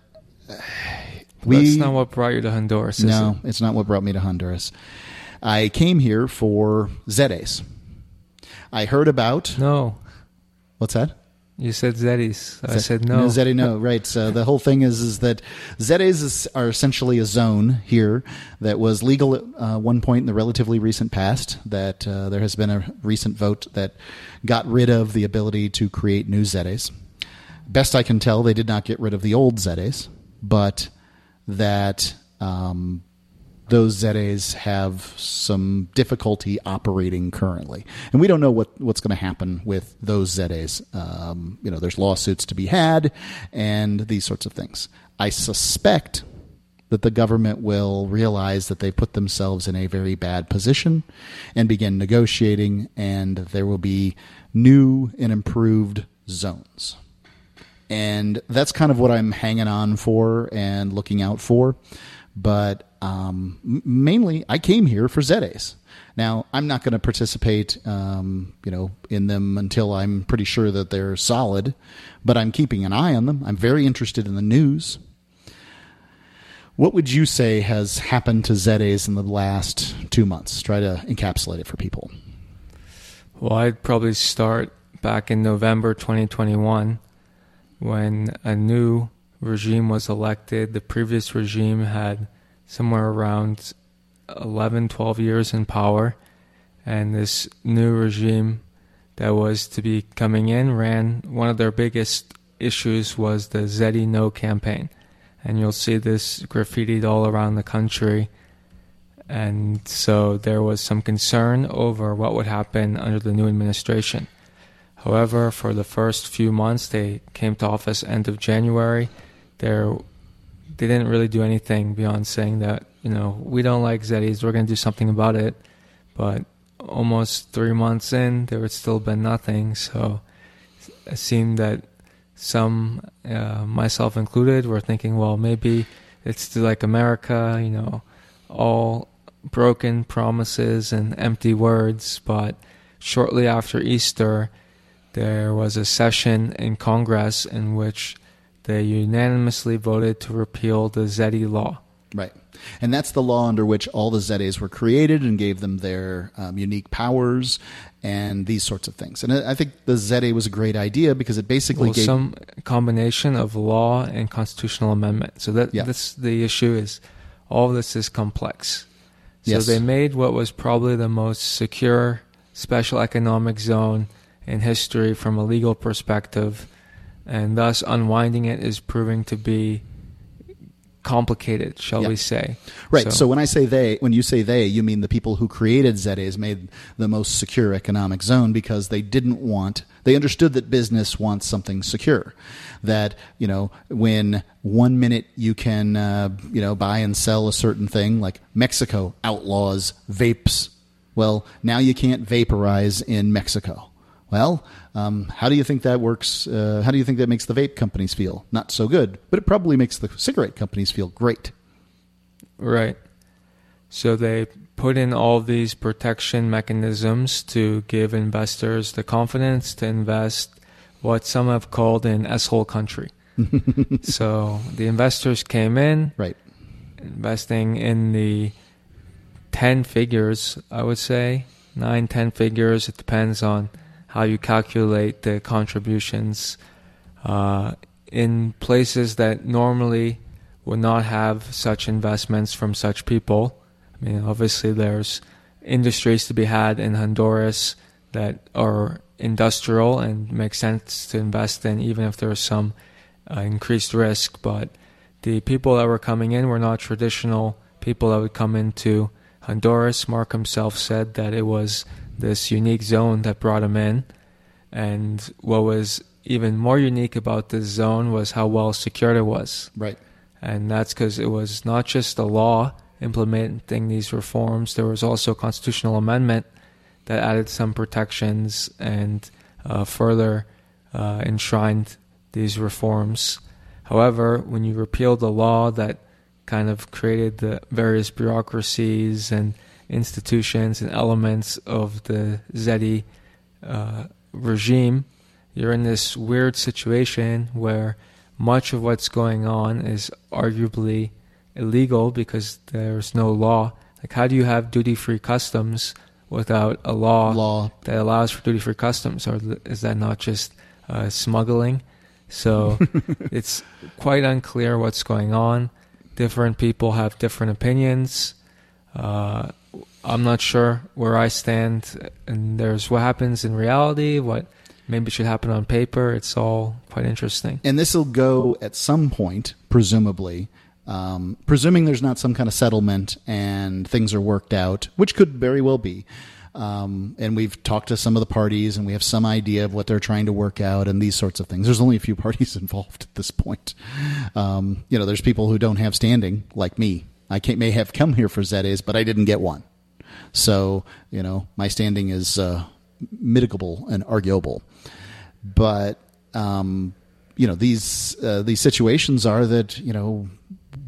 that's not what brought you to Honduras, is it? No, it's not what brought me to Honduras. I came here for Zetas. I heard about... No. What's that? You said zeros. I said no. No, right. So the whole thing is that zeros are essentially a zone here that was legal at one point in the relatively recent past, that there has been a recent vote that got rid of the ability to create new zeros. Best I can tell, they did not get rid of the old zeros, but that those zeros have some difficulty operating currently. And we don't know what's going to happen with those zeros. There's lawsuits to be had and these sorts of things. I suspect that the government will realize that they put themselves in a very bad position and begin negotiating, and there will be new and improved zones. And that's kind of what I'm hanging on for and looking out for. But mainly, I came here for zeros. Now, I'm not going to participate, in them until I'm pretty sure that they're solid. But I'm keeping an eye on them. I'm very interested in the news. What would you say has happened to zeros in the last 2 months? Try to encapsulate it for people. Well, I'd probably start back in November 2021. When a new regime was elected, the previous regime had somewhere around 11, 12 years in power. And this new regime that was to be coming in ran, one of their biggest issues was the Zeti No campaign. And you'll see this graffitied all around the country. And so there was some concern over what would happen under the new administration. However, for the first few months, they came to office end of January. They didn't really do anything beyond saying that, we don't like Zetis, we're going to do something about it. But almost 3 months in, there had still been nothing. So it seemed that some, myself included, were thinking, well, maybe it's like America, all broken promises and empty words. But shortly after Easter, there was a session in Congress in which they unanimously voted to repeal the Zeti law. Right. And that's the law under which all the Zetis were created and gave them their unique powers and these sorts of things. And I think the Zeti was a great idea because it basically gave... some combination of law and constitutional amendment. So that's the issue, is all this is complex. So They made what was probably the most secure special economic zone in history from a legal perspective, and thus unwinding it is proving to be complicated, shall we say. Right. So when I say they, when you say they, you mean the people who created Zetas made the most secure economic zone because they didn't want, they understood that business wants something secure, that, when 1 minute you can, buy and sell a certain thing, like Mexico outlaws vapes. Well, now you can't vaporize in Mexico. Well, how do you think that works? How do you think that makes the vape companies feel? Not so good, but it probably makes the cigarette companies feel great. Right. So they put in all these protection mechanisms to give investors the confidence to invest what some have called an S-hole country. So the investors came in, right, investing in the 10 figures, I would say, 9, 10 figures. It depends on how you calculate the contributions in places that normally would not have such investments from such people. I mean, obviously there's industries to be had in Honduras that are industrial and make sense to invest in, even if there's some increased risk. But the people that were coming in were not traditional people that would come into Honduras. Mark himself said that it was this unique zone that brought him in. And what was even more unique about this zone was how well secured it was. Right. And that's because it was not just the law implementing these reforms. There was also a constitutional amendment that added some protections and further enshrined these reforms. However, when you repeal the law that kind of created the various bureaucracies and institutions and elements of the Zeti regime, you're in this weird situation where much of what's going on is arguably illegal because there's no law. Like, how do you have duty-free customs without a law that allows for duty-free customs? Or is that not just smuggling. So it's quite unclear what's going on. Different people have different opinions. I'm not sure where I stand. And there's what happens in reality, what maybe should happen on paper. It's all quite interesting. And this will go at some point, presumably, presuming there's not some kind of settlement and things are worked out, which could very well be. And we've talked to some of the parties and we have some idea of what they're trying to work out and these sorts of things. There's only a few parties involved at this point. There's people who don't have standing like me. I may have come here for Zetes, but I didn't get one. So, my standing is mitigable and arguable. But, these situations are that,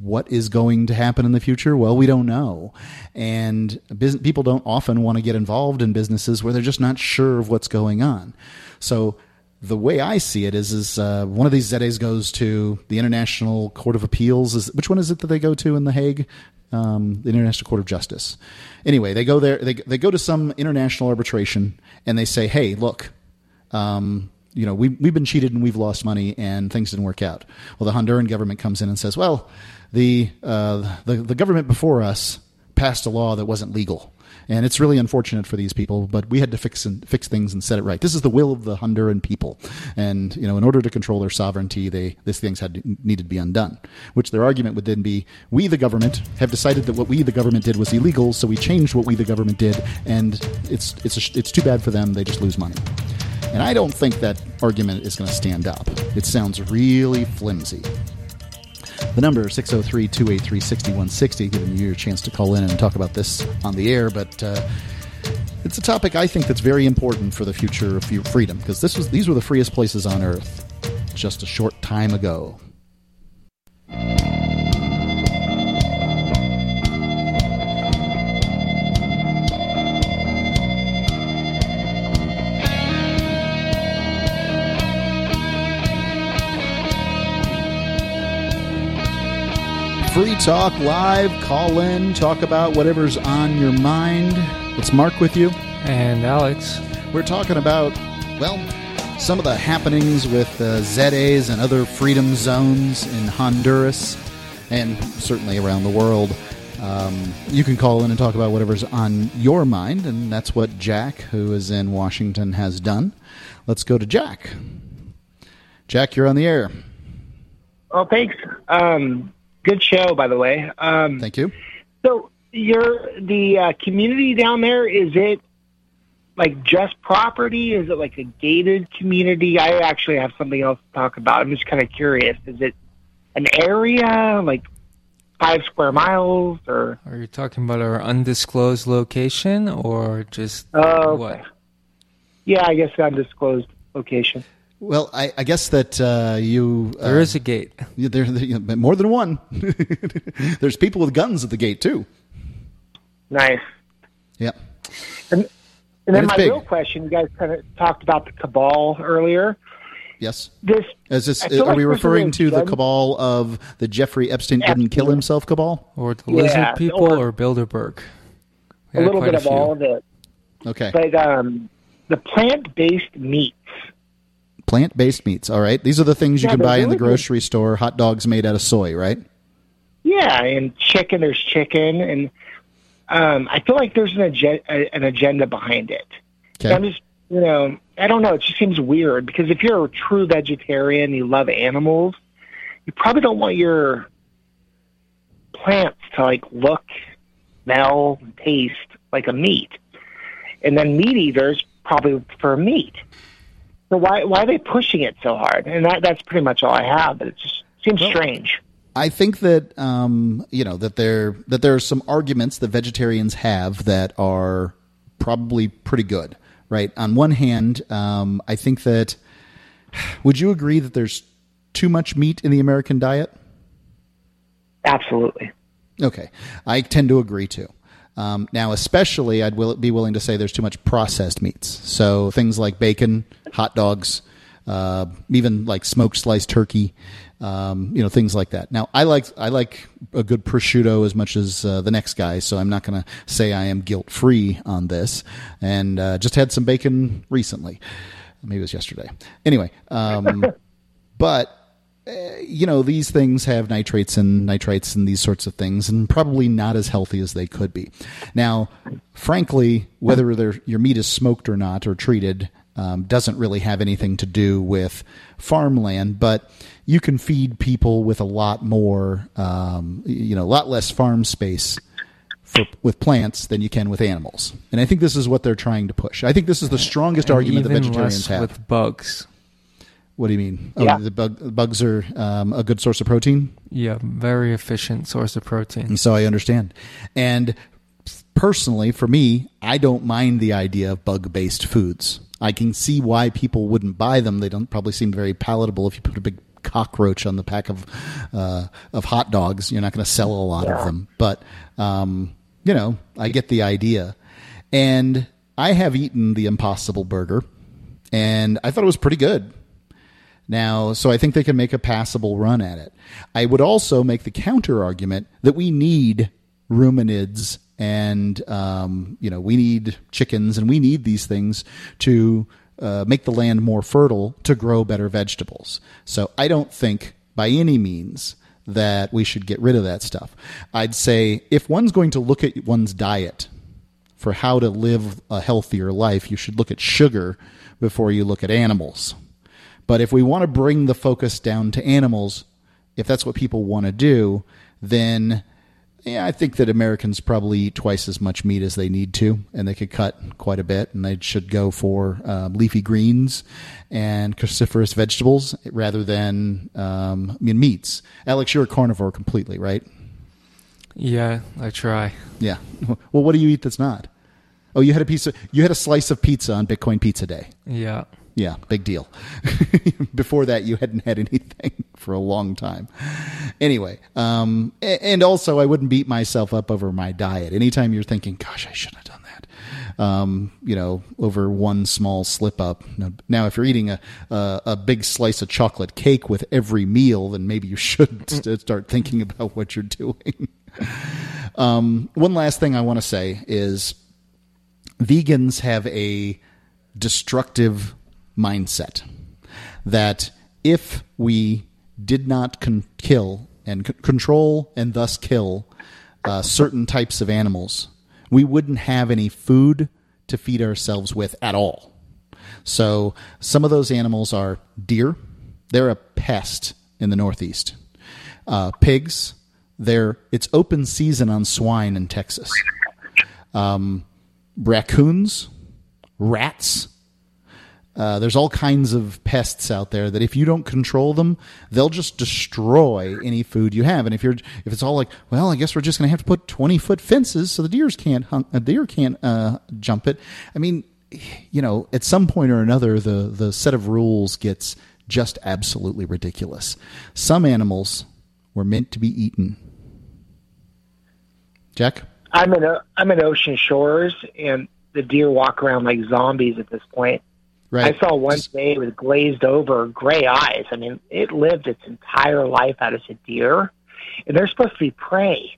what is going to happen in the future? Well, we don't know. And people don't often want to get involved in businesses where they're just not sure of what's going on. So the way I see it is one of these Zetes goes to the International Court of Appeals. Which one is it that they go to in The Hague? The International Court of Justice. Anyway, they go there. They go to some international arbitration and they say, hey, look, we've been cheated and we've lost money and things didn't work out. Well, the Honduran government comes in and says, well, the government before us passed a law that wasn't legal. And it's really unfortunate for these people, but we had to fix things and set it right. This is the will of the Honduran people. And, in order to control their sovereignty, these things needed to be undone, which their argument would then be, we, the government, have decided that what we, the government, did was illegal, so we changed what we, the government, did, and it's too bad for them. They just lose money. And I don't think that argument is going to stand up. It sounds really flimsy. The number is 603-283-6160, giving you your chance to call in and talk about this on the air. But it's a topic I think that's very important for the future of freedom, because these were the freest places on Earth just a short time ago. Free Talk Live. Call in. Talk about whatever's on your mind. It's Mark with you. And Alex. We're talking about, some of the happenings with Zetes and other freedom zones in Honduras and certainly around the world. You can call in and talk about whatever's on your mind, and that's what Jack, who is in Washington, has done. Let's go to Jack. Jack, you're on the air. Oh, thanks. Good show, by the way. Thank you. So, the community down there, is it like just property? Is it like a gated community? I actually have something else to talk about. I'm just kind of curious. Is it an area, like 5 square miles? Or are you talking about our undisclosed location or just what? Yeah, I guess undisclosed location. Well, I guess that you... There is a gate. There more than one. There's people with guns at the gate, too. Nice. Yeah. And then my real question, you guys kind of talked about the cabal earlier. Yes. Are we referring to the cabal of the Jeffrey Epstein didn't kill himself cabal? Or the lizard people or Bilderberg? A little bit of all of it. Okay. But the plant-based meats... Plant-based meats, all right. These are the things you can buy in the grocery store, hot dogs made out of soy, right? Yeah, and chicken, there's chicken. And I feel like there's an agenda behind it. Okay. I'm just, I don't know. It just seems weird because if you're a true vegetarian, you love animals, you probably don't want your plants to, look, smell, taste like a meat. And then meat eaters probably prefer meat. So why are they pushing it so hard? And that's pretty much all I have. But it just seems strange. I think that there are some arguments that vegetarians have that are probably pretty good, right? On one hand, I think that would you agree that there's too much meat in the American diet? Absolutely. Okay, I tend to agree too. Now, especially, I'd be willing to say there's too much processed meats. So things like bacon, hot dogs, even like smoked sliced turkey, things like that. Now, I like a good prosciutto as much as the next guy, so I'm not going to say I am guilt-free on this. And just had some bacon recently. Maybe it was yesterday. Anyway, but you know, these things have nitrates and nitrites and these sorts of things, and probably not as healthy as they could be. Now, frankly, whether your meat is smoked or not or treated doesn't really have anything to do with farmland, but you can feed people with a lot more, a lot less farm space with plants than you can with animals. And I think this is what they're trying to push. I think this is the strongest argument the vegetarians have. With bugs. What do you mean? Yeah. Oh, bugs are a good source of protein? Yeah, very efficient source of protein. And so I understand. And personally, for me, I don't mind the idea of bug-based foods. I can see why people wouldn't buy them. They don't probably seem very palatable. If you put a big cockroach on the pack of hot dogs, you're not going to sell a lot of them. But, I get the idea. And I have eaten the Impossible Burger, and I thought it was pretty good. Now, so I think they can make a passable run at it. I would also make the counter argument that we need ruminids and, we need chickens and we need these things to make the land more fertile to grow better vegetables. So I don't think by any means that we should get rid of that stuff. I'd say if one's going to look at one's diet for how to live a healthier life, you should look at sugar before you look at animals. But if we want to bring the focus down to animals, if that's what people want to do, then I think that Americans probably eat twice as much meat as they need to, and they could cut quite a bit, and they should go for leafy greens and cruciferous vegetables rather than meats. Alex, you're a carnivore completely, right? Yeah, I try. Yeah. Well, what do you eat that's not? Oh, you had a slice of pizza on Bitcoin Pizza Day. Yeah. Yeah, big deal. Before that, you hadn't had anything for a long time. Anyway, and also I wouldn't beat myself up over my diet. Anytime you're thinking, gosh, I shouldn't have done that, over one small slip up. Now, if you're eating a big slice of chocolate cake with every meal, then maybe you should start thinking about what you're doing. One last thing I want to say is vegans have a destructive mindset that if we did not kill and control and thus kill certain types of animals, we wouldn't have any food to feed ourselves with at all. So some of those animals are deer. They're a pest in the Northeast. Pigs. It's open season on swine in Texas. Raccoons. Rats. There's all kinds of pests out there that if you don't control them, they'll just destroy any food you have. And if it's all like, well, I guess we're just going to have to put 20-foot fences so the deer can't jump it. I mean, at some point or another, the set of rules gets just absolutely ridiculous. Some animals were meant to be eaten. Jack? I'm in Ocean Shores, and the deer walk around like zombies at this point. Right. I saw one today with glazed over gray eyes. I mean, it lived its entire life out as a deer, and they're supposed to be prey,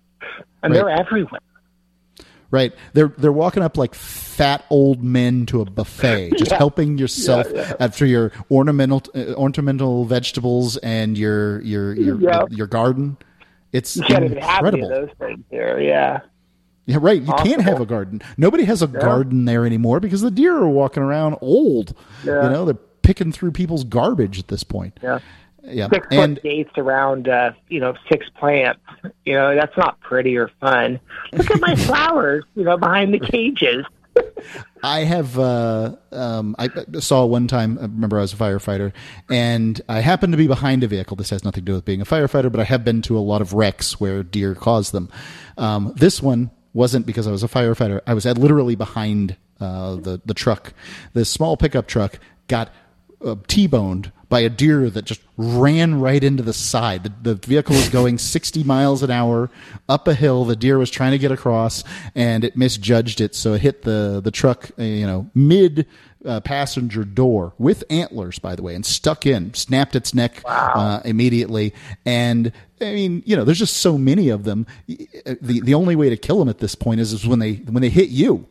and they're everywhere. Right. They're walking up like fat old men to a buffet, just helping yourself after your ornamental vegetables and your garden. It's incredible. You can't even have any of those things here, yeah. Yeah, right. You can't have a garden. Nobody has a garden there anymore because the deer are walking around old. Yeah. They're picking through people's garbage at this point. Yeah. Yeah. 6 foot dates around, six plants. That's not pretty or fun. Look at my flowers, behind the cages. I have, I saw one time, I remember I was a firefighter, and I happened to be behind a vehicle. This has nothing to do with being a firefighter, but I have been to a lot of wrecks where deer cause them. This one wasn't because I was a firefighter. I was literally behind the truck. The small pickup truck got T-boned by a deer that just ran right into the side. The vehicle was going 60 miles an hour up a hill. The deer was trying to get across, and it misjudged it, so it hit the truck, mid passenger door with antlers, by the way, and stuck in, snapped its neck immediately. And I mean, there's just so many of them. The only way to kill them at this point is when they hit you.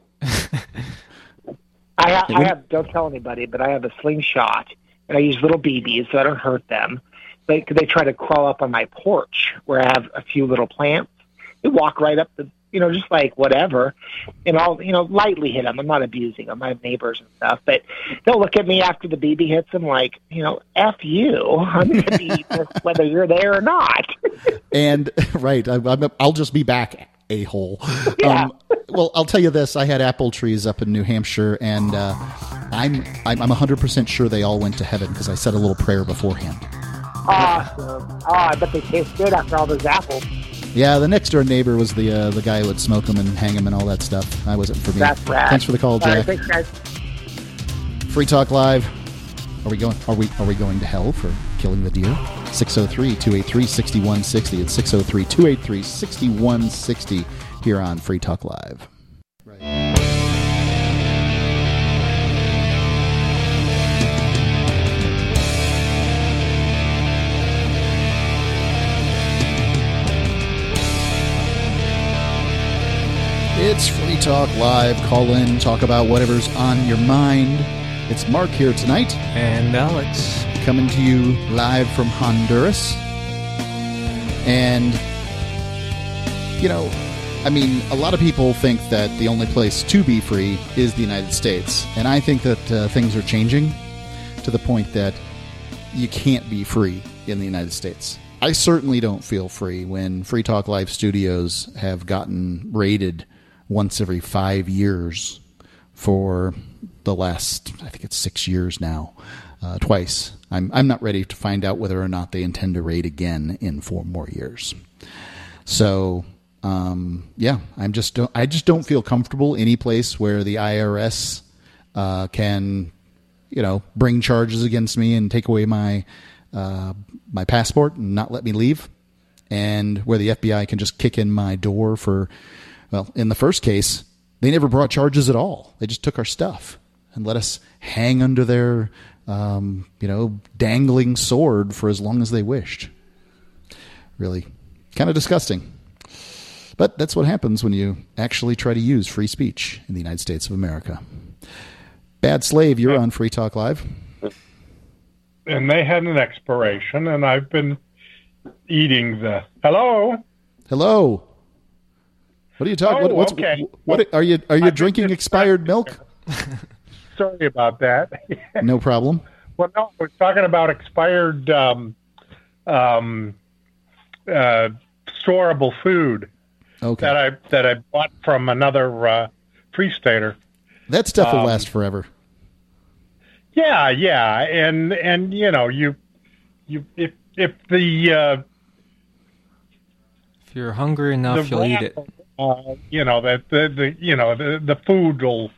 Don't tell anybody, but I have a slingshot, and I use little BBs so I don't hurt them. They try to crawl up on my porch where I have a few little plants. They walk right up the, just like whatever, and I'll, lightly hit them. I'm not abusing them. I have neighbors and stuff, but they'll look at me after the BB hits them like, F you. I'm going to be whether you're there or not. And right. I'll just be back, a-hole. Yeah. Well, I'll tell you this. I had apple trees up in New Hampshire, and I'm 100% sure they all went to heaven because I said a little prayer beforehand. Awesome. Oh, I bet they taste good after all those apples. Yeah, the next door neighbor was the guy who would smoke them and hang them and all that stuff. That wasn't for me. That's rad. Thanks for the call, Jack. Thanks, guys. Free Talk Live. Are we going to hell for killing the deer? 603-283-6160. It's 603-283-6160 here on Free Talk Live. Right. It's Free Talk Live. Call in, talk about whatever's on your mind. It's Mark here tonight. And Alex. Coming to you live from Honduras. And, a lot of people think that the only place to be free is the United States. And I think that things are changing to the point that you can't be free in the United States. I certainly don't feel free when Free Talk Live studios have gotten raided once every 5 years for the last, I think it's 6 years now, twice. I'm not ready to find out whether or not they intend to raid again in 4 more years. So, I just don't feel comfortable any place where the IRS can, bring charges against me and take away my passport and not let me leave, and where the FBI can just kick in my door for. Well, in the first case, they never brought charges at all. They just took our stuff and let us hang under their, dangling sword for as long as they wished. Really kind of disgusting. But that's what happens when you actually try to use free speech in the United States of America. Bad Slave, you're on Free Talk Live. And they had an expiration, and I've been eating the... Hello. What are you talking? Are you drinking expired milk? Sorry about that. No problem. Well, no, I was talking about expired storable food. Okay. That I bought from another free stater. That stuff will last forever. Yeah, and if you're hungry enough, you'll eat it. The food will,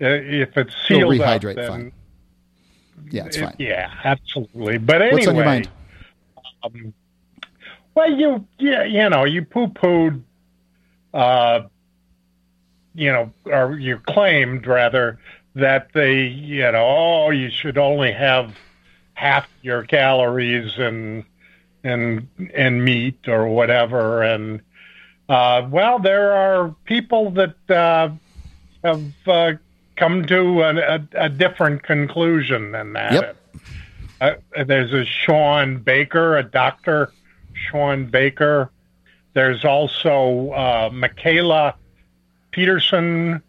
if it's sealed, it'll rehydrate, then fine. Yeah, it's fine. Yeah, absolutely. But anyway, what's on your mind? You poo-pooed, or you claimed rather that they, you should only have half your calories and meat or whatever, and. Well, there are people that have come to a different conclusion than that. Yep. There's a Sean Baker, a Dr. Sean Baker. There's also Michaela Peterson,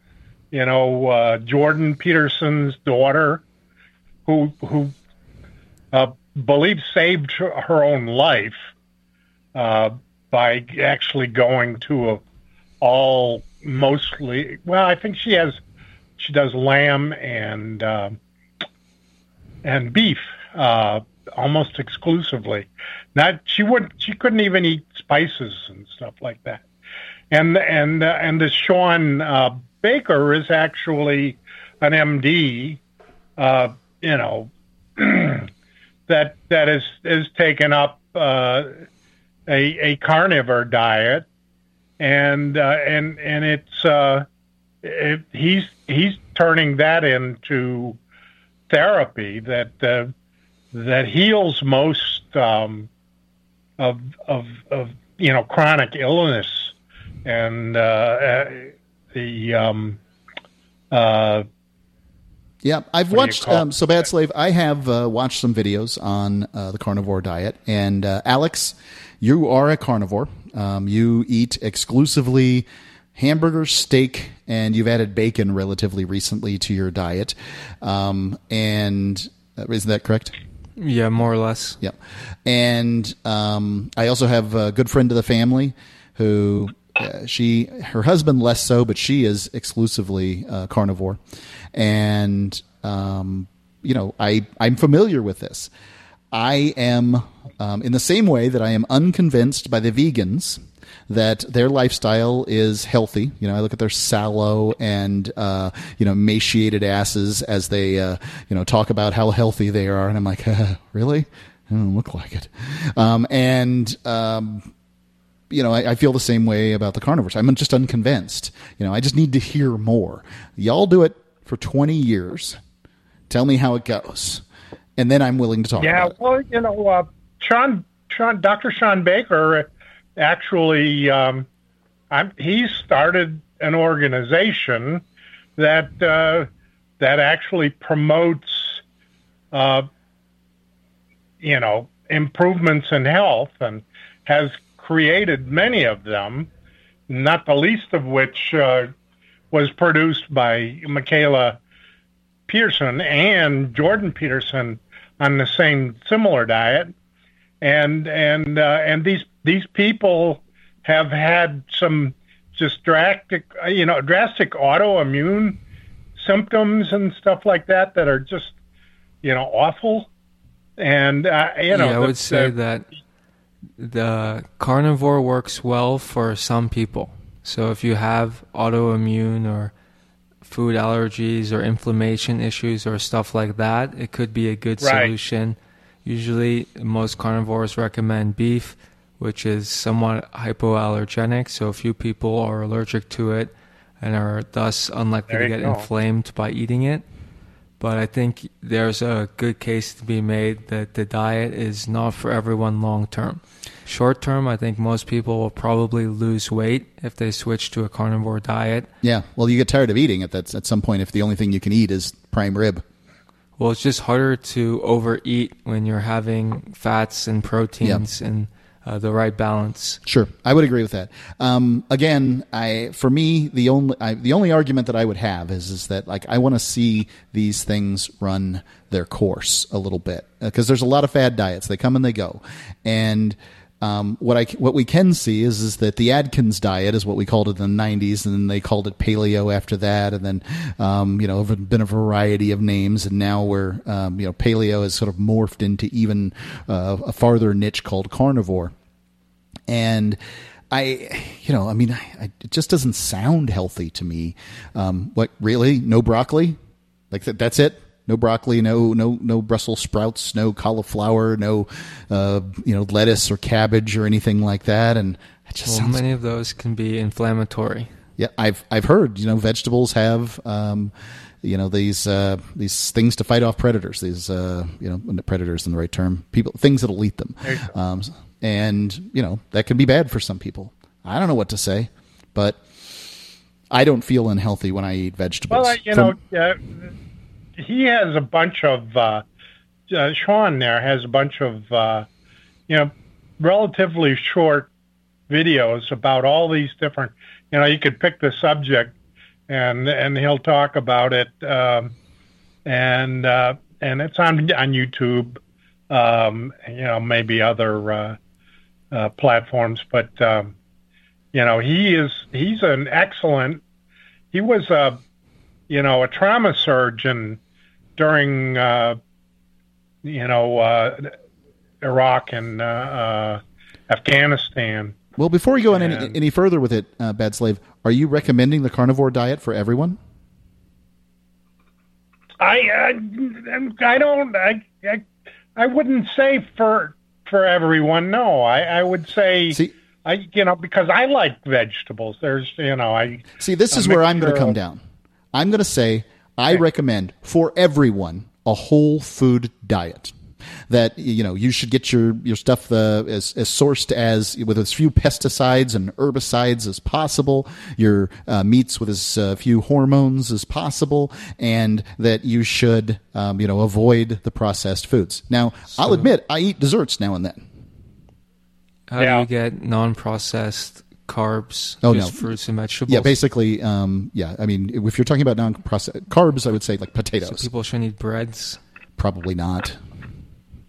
Jordan Peterson's daughter, who believes saved her own life by actually going to I think she does lamb and beef almost exclusively. She couldn't even eat spices and stuff like that. And the Sean Baker is actually an MD, that is taken up. A carnivore diet, and it's he's turning that into therapy that heals most of chronic illness and Yeah, I've watched So Bad Slave. I have watched some videos on the carnivore diet. And Alex, you are a carnivore. You eat exclusively hamburger, steak, and you've added bacon relatively recently to your diet. And isn't that correct? Yeah, more or less. Yeah. And I also have a good friend of the family who... her husband less so, but she is exclusively carnivore, and I'm familiar with this. I am in the same way that I am unconvinced by the vegans that their lifestyle is healthy. You know, I look at their sallow and emaciated asses as they talk about how healthy they are, and I'm like, really? I don't look like it. I feel the same way about the carnivores. I'm just unconvinced. I just need to hear more. Y'all do it for 20 years. Tell me how it goes. And then I'm willing to talk about it. Yeah, well, Dr. Sean Baker, actually, he started an organization that actually promotes, improvements in health and has created many of them, not the least of which was produced by Michaela Peterson and Jordan Peterson on the same similar diet, and these people have had some just drastic autoimmune symptoms and stuff like that are just awful, and I would say that. The carnivore works well for some people. So if you have autoimmune or food allergies or inflammation issues or stuff like that, it could be a good solution. Usually most carnivores recommend beef, which is somewhat hypoallergenic. So a few people are allergic to it and are thus unlikely to get inflamed by eating it. But I think there's a good case to be made that the diet is not for everyone long term. Short term, I think most people will probably lose weight if they switch to a carnivore diet. Yeah, well, you get tired of eating at some point if the only thing you can eat is prime rib. Well, it's just harder to overeat when you're having fats and proteins and the right balance. Sure, I would agree with that. The only argument that I would have is that I want to see these things run their course a little bit, because there's a lot of fad diets. They come and they go, and what we can see is that the Atkins diet is what we called it in the 90s, and then they called it paleo after that, and then been a variety of names, and now we're paleo has sort of morphed into even a farther niche called carnivore. And it just doesn't sound healthy to me. What, really? No broccoli? That's it? No broccoli, no Brussels sprouts, no cauliflower, no lettuce or cabbage or anything like that. And it just many of those can be inflammatory. Yeah, I've heard vegetables have these things to fight off predators. These predators in the right term, people, things that'll eat them, and that can be bad for some people. I don't know what to say, but I don't feel unhealthy when I eat vegetables. Well, he has a bunch of, Sean there has a bunch of, relatively short videos about all these different, you could pick the subject and he'll talk about it. And it's on YouTube, maybe other, platforms, but, he's an excellent, he was, a trauma surgeon during, Iraq and Afghanistan. Well, before we go on any further with it, Bad Slave, are you recommending the carnivore diet for everyone? I wouldn't say for everyone. No, I would say, because I like vegetables. There's, this is where I'm going to come down. I'm going to say I recommend for everyone a whole food diet. that, you know, you should get your stuff as sourced as with as few pesticides and herbicides as possible, your meats with as few hormones as possible, and that you should, you know, avoid the processed foods. Now, so, I'll admit, I eat desserts now and then. How do you get non-processed carbs, fruits and vegetables? Yeah, basically, I mean, if you're talking about non-processed carbs, I would say like potatoes. So people shouldn't eat breads? Probably not.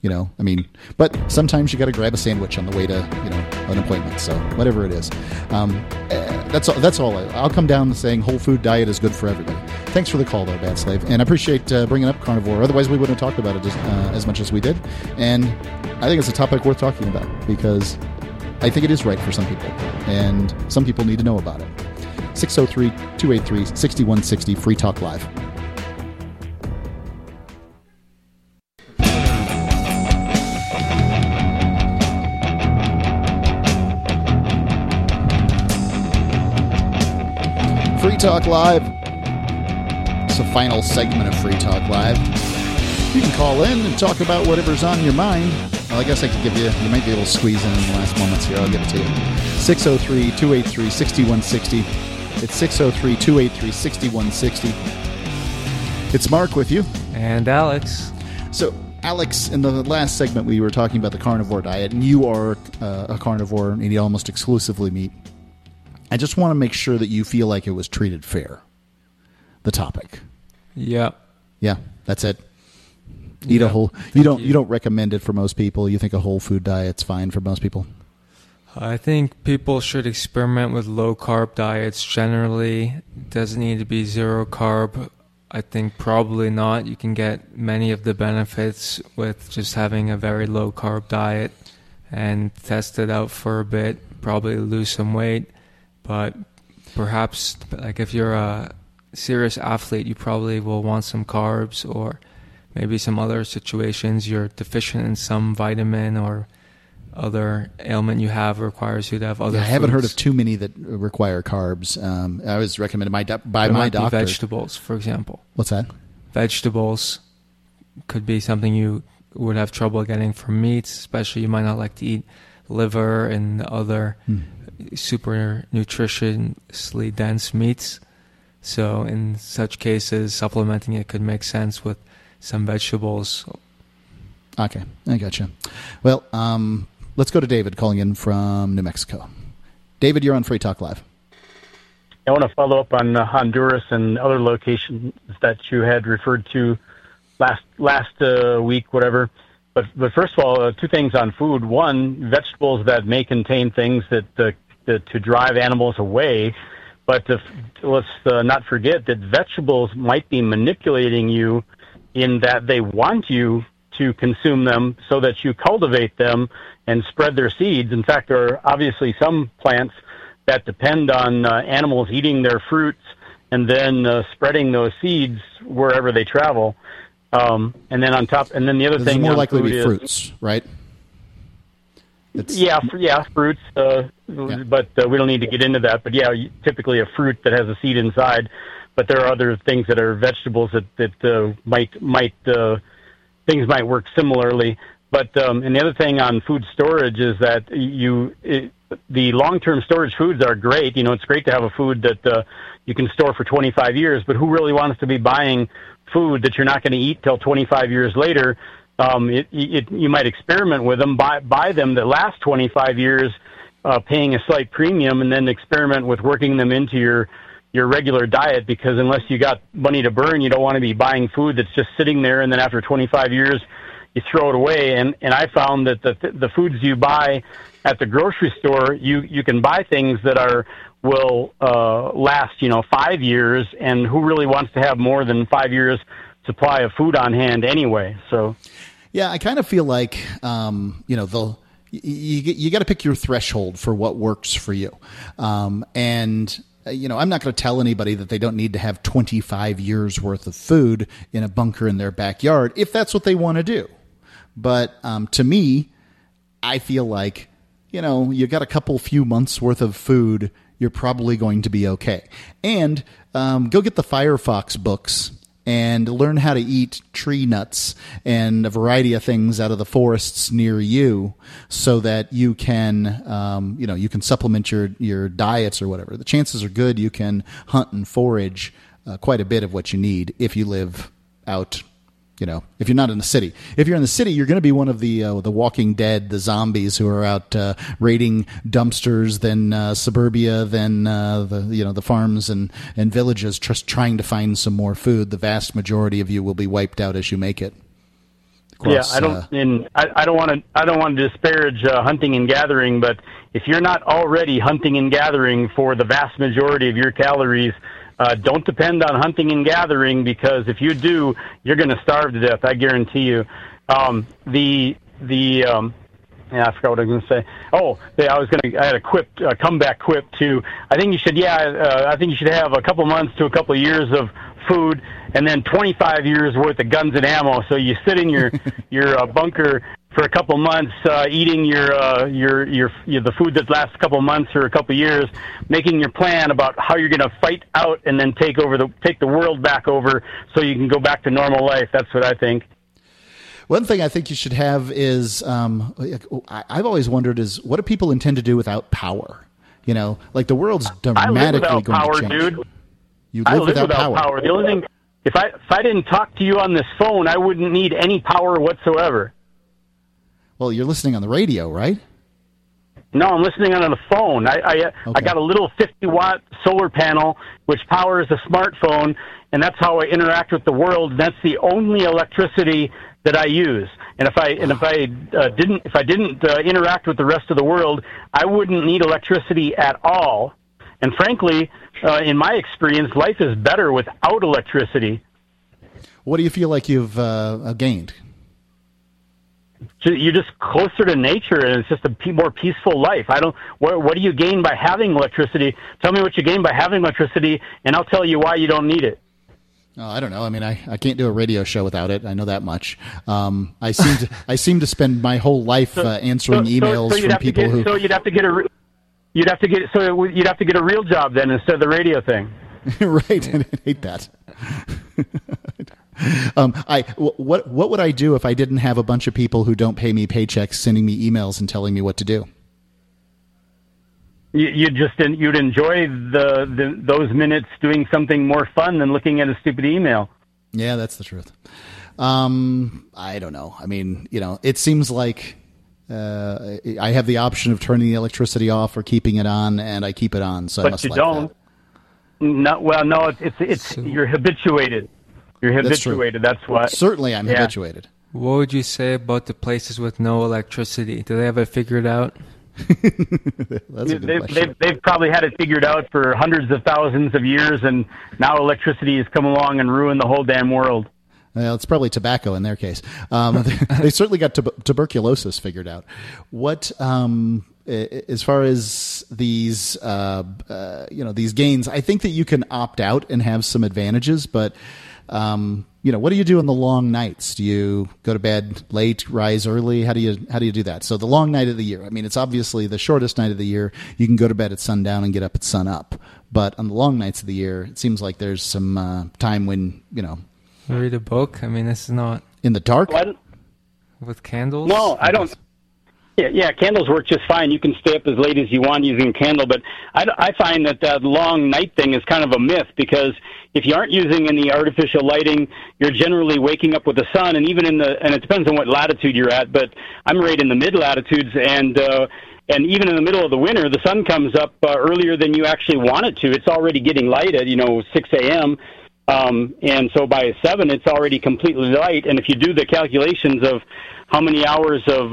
You know, I mean, but sometimes you got to grab a sandwich on the way to, you know, an appointment. So whatever it is, that's all. I'll come down saying whole food diet is good for everybody. Thanks for the call, though, Bad Slave, and I appreciate bringing up carnivore. Otherwise, we wouldn't have talked about it as much as we did. And I think it's a topic worth talking about because I think it is right for some people, and some people need to know about it. 603-283-6160, Free Talk Live. Free Talk Live. It's the final segment of Free Talk Live. You can call in and talk about whatever's on your mind. Well, I guess I could give you might be able to squeeze in the last moments here. I'll give it to you. 603-283-6160. It's 603-283-6160. It's Mark with you. And Alex. So, Alex, in the last segment, we were talking about the carnivore diet, and you are a carnivore and eat almost exclusively meat. I just want to make sure that you feel like it was treated fair, the topic. Yeah. Yeah, that's it. Eat a whole. You don't recommend it for most people. You think a whole food diet's fine for most people? I think people should experiment with low-carb diets generally. It doesn't need to be zero-carb. I think probably not. You can get many of the benefits with just having a very low-carb diet and test it out for a bit, probably lose some weight. But perhaps, like, if you're a serious athlete, you probably will want some carbs, or maybe some other situations you're deficient in some vitamin or other ailment you have requires you to have other foods. I haven't heard of too many that require carbs. I was recommended by my doctor. Vegetables, for example. What's that? Vegetables could be something you would have trouble getting from meats, especially you might not like to eat liver and other super nutritiously dense meats. So in such cases, supplementing it could make sense with some vegetables. Okay, I gotcha. Well, let's go to David calling in from New Mexico. David, you're on Free Talk Live. I want to follow up on Honduras and other locations that you had referred to last week, whatever. But first of all, two things on food. One, vegetables that may contain things that to drive animals away. But let's not forget that vegetables might be manipulating you in that they want you to consume them so that you cultivate them and spread their seeds. In fact, there are obviously some plants that depend on animals eating their fruits and then spreading those seeds wherever they travel. And then on top, and then the other this thing is more likely to be fruits, right? Fruits. But we don't need to get into that. But yeah, typically a fruit that has a seed inside. But there are other things that are vegetables that might things might work similarly. But and the other thing on food storage is that the long-term storage foods are great. You know, it's great to have a food that you can store for 25 years. But who really wants to be buying food that you're not going to eat till 25 years later? You might experiment with them, buy them that last 25 years, paying a slight premium, and then experiment with working them into your regular diet, because unless you got money to burn, you don't want to be buying food that's just sitting there, and then after 25 years, you throw it away. And I found that the foods you buy at the grocery store, you can buy things that will last, 5 years, and who really wants to have more than 5 years supply of food on hand anyway? So, yeah, I kind of feel like, you got to pick your threshold for what works for you. I'm not going to tell anybody that they don't need to have 25 years worth of food in a bunker in their backyard if that's what they want to do. But to me, I feel like, you got a few months worth of food, you're probably going to be okay. And go get the Firefox books and learn how to eat tree nuts and a variety of things out of the forests near you, so that you can, you can supplement your diets or whatever. The chances are good you can hunt and forage quite a bit of what you need if you live out. If you're not in the city. If you're in the city, you're going to be one of the Walking Dead, the zombies who are out raiding dumpsters, then suburbia, then the farms and villages, just trying to find some more food. The vast majority of you will be wiped out as you make it. Course, yeah, I don't want to disparage hunting and gathering, but if you're not already hunting and gathering for the vast majority of your calories. Don't depend on hunting and gathering, because if you do, you're going to starve to death. I guarantee you. I forgot what I was going to say. I had a comeback quip too. I think you should have a couple months to a couple years of food, and then 25 years worth of guns and ammo. So you sit in your your bunker for a couple months, eating your the food that lasts a couple months or a couple years, making your plan about how you're going to fight out and then take the world back over, so you can go back to normal life. That's what I think. One thing I think you should have is I've always wondered is, what do people intend to do without power? The world's dramatically going to change. Dude. I live without power. The only thing, if I didn't talk to you on this phone, I wouldn't need any power whatsoever. Well, you're listening on the radio, right? No, I'm listening on the phone. Okay. I got a little 50-watt solar panel, which powers a smartphone, and that's how I interact with the world. That's the only electricity that I use. And if I didn't interact with the rest of the world, I wouldn't need electricity at all. And frankly, in my experience, life is better without electricity. What do you feel like you've gained? You're just closer to nature, and it's just a more peaceful life. What do you gain by having electricity? Tell me what you gain by having electricity, and I'll tell you why you don't need it. Oh, I don't know. I mean, I can't do a radio show without it. I know that much. I seem to spend my whole life answering emails from people who. So you'd have to get a. You'd have to get a real job then instead of the radio thing. Right, I hate that. What would I do if I didn't have a bunch of people who don't pay me paychecks sending me emails and telling me what to do? You'd enjoy those minutes doing something more fun than looking at a stupid email. Yeah, that's the truth. I don't know. I mean, it seems like. I have the option of turning the electricity off or keeping it on, and I keep it on. So, but I must you like don't. That. No, well, no, it's so, you're habituated. You're habituated. That's why. Certainly, I'm habituated. What would you say about the places with no electricity? Do they ever figure it out? That's a good question. They've probably had it figured out for hundreds of thousands of years, and now electricity has come along and ruined the whole damn world. Well, it's probably tobacco in their case. They certainly got tuberculosis figured out. What, as far as these, these gains, I think that you can opt out and have some advantages. But, what do you do on the long nights? Do you go to bed late, rise early? How do you do that? So the long night of the year. I mean, it's obviously the shortest night of the year. You can go to bed at sundown and get up at sun up. But on the long nights of the year, it seems like there's some time when read a book. I mean, this is not in the dark with candles. No, I don't. Yeah, candles work just fine. You can stay up as late as you want using a candle, but I find that long night thing is kind of a myth, because if you aren't using any artificial lighting, you're generally waking up with the sun, and even and it depends on what latitude you're at, but I'm right in the mid latitudes, and even in the middle of the winter, the sun comes up earlier than you actually want it to. It's already getting light at 6 a.m. And so by 7, it's already completely light. And if you do the calculations of how many hours of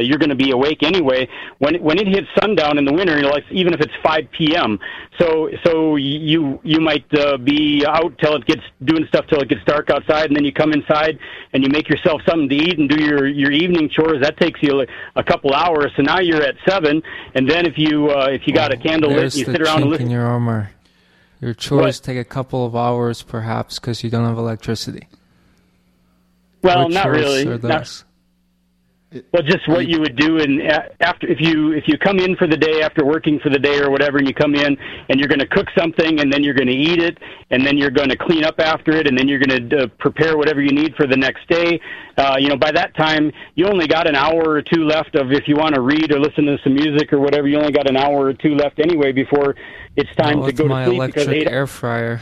you're going to be awake anyway, when it hits sundown in the winter, even if it's 5 p.m., so you might be out doing stuff till it gets dark outside, and then you come inside and you make yourself something to eat and do your evening chores. That takes you a couple hours. So now you're at 7, and then if you got a candle lit, and you sit around and listen. In your armor. Your chores take a couple of hours, perhaps, because you don't have electricity. Well, not really. Well, just what you would do, and after if you come in for the day after working for the day or whatever, and you come in and you're going to cook something, and then you're going to eat it, and then you're going to clean up after it, and then you're going to prepare whatever you need for the next day. By that time, you only got an hour or two left of if you want to read or listen to some music or whatever. You only got an hour or two left anyway before it's time to go to sleep. Electric air fryer.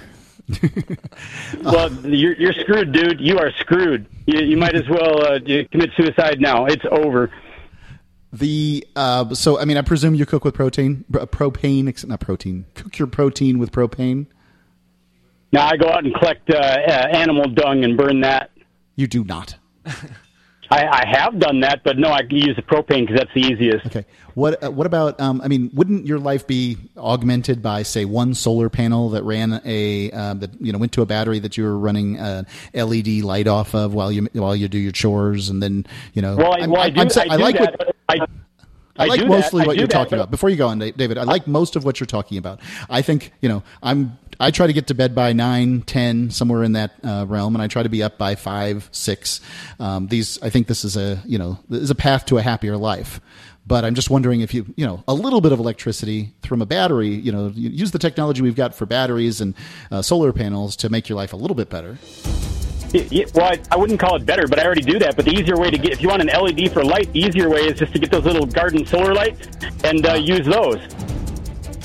Well, you're screwed, dude. You are screwed. You might as well commit suicide now. It's over. I presume you cook with propane. Cook your protein with propane. Now I go out and collect animal dung and burn that. You do not. I have done that, but no, I use the propane because that's the easiest. Okay. What about, wouldn't your life be augmented by, say, one solar panel that ran that went to a battery that you were running an LED light off of while you do your chores, and then, I like mostly what you're talking about. Before you go on, David, I like most of what you're talking about. I think, I try to get to bed by 9, 10, somewhere in that realm, and I try to be up by 5, 6. I think this is a path to a happier life. But I'm just wondering if you a little bit of electricity from a battery, you use the technology we've got for batteries and solar panels to make your life a little bit better. Yeah, well, I wouldn't call it better, but I already do that. But the easier way to get, if you want an LED for light, the easier way is just to get those little garden solar lights and use those.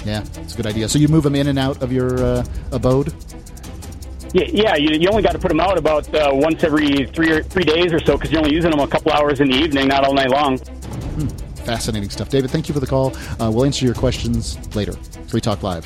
Yeah, that's a good idea. So you move them in and out of your abode? Yeah, you only got to put them out about once every three days or so, because you're only using them a couple hours in the evening, not all night long. Fascinating stuff. David, thank you for the call. We'll answer your questions later. Free Talk Live.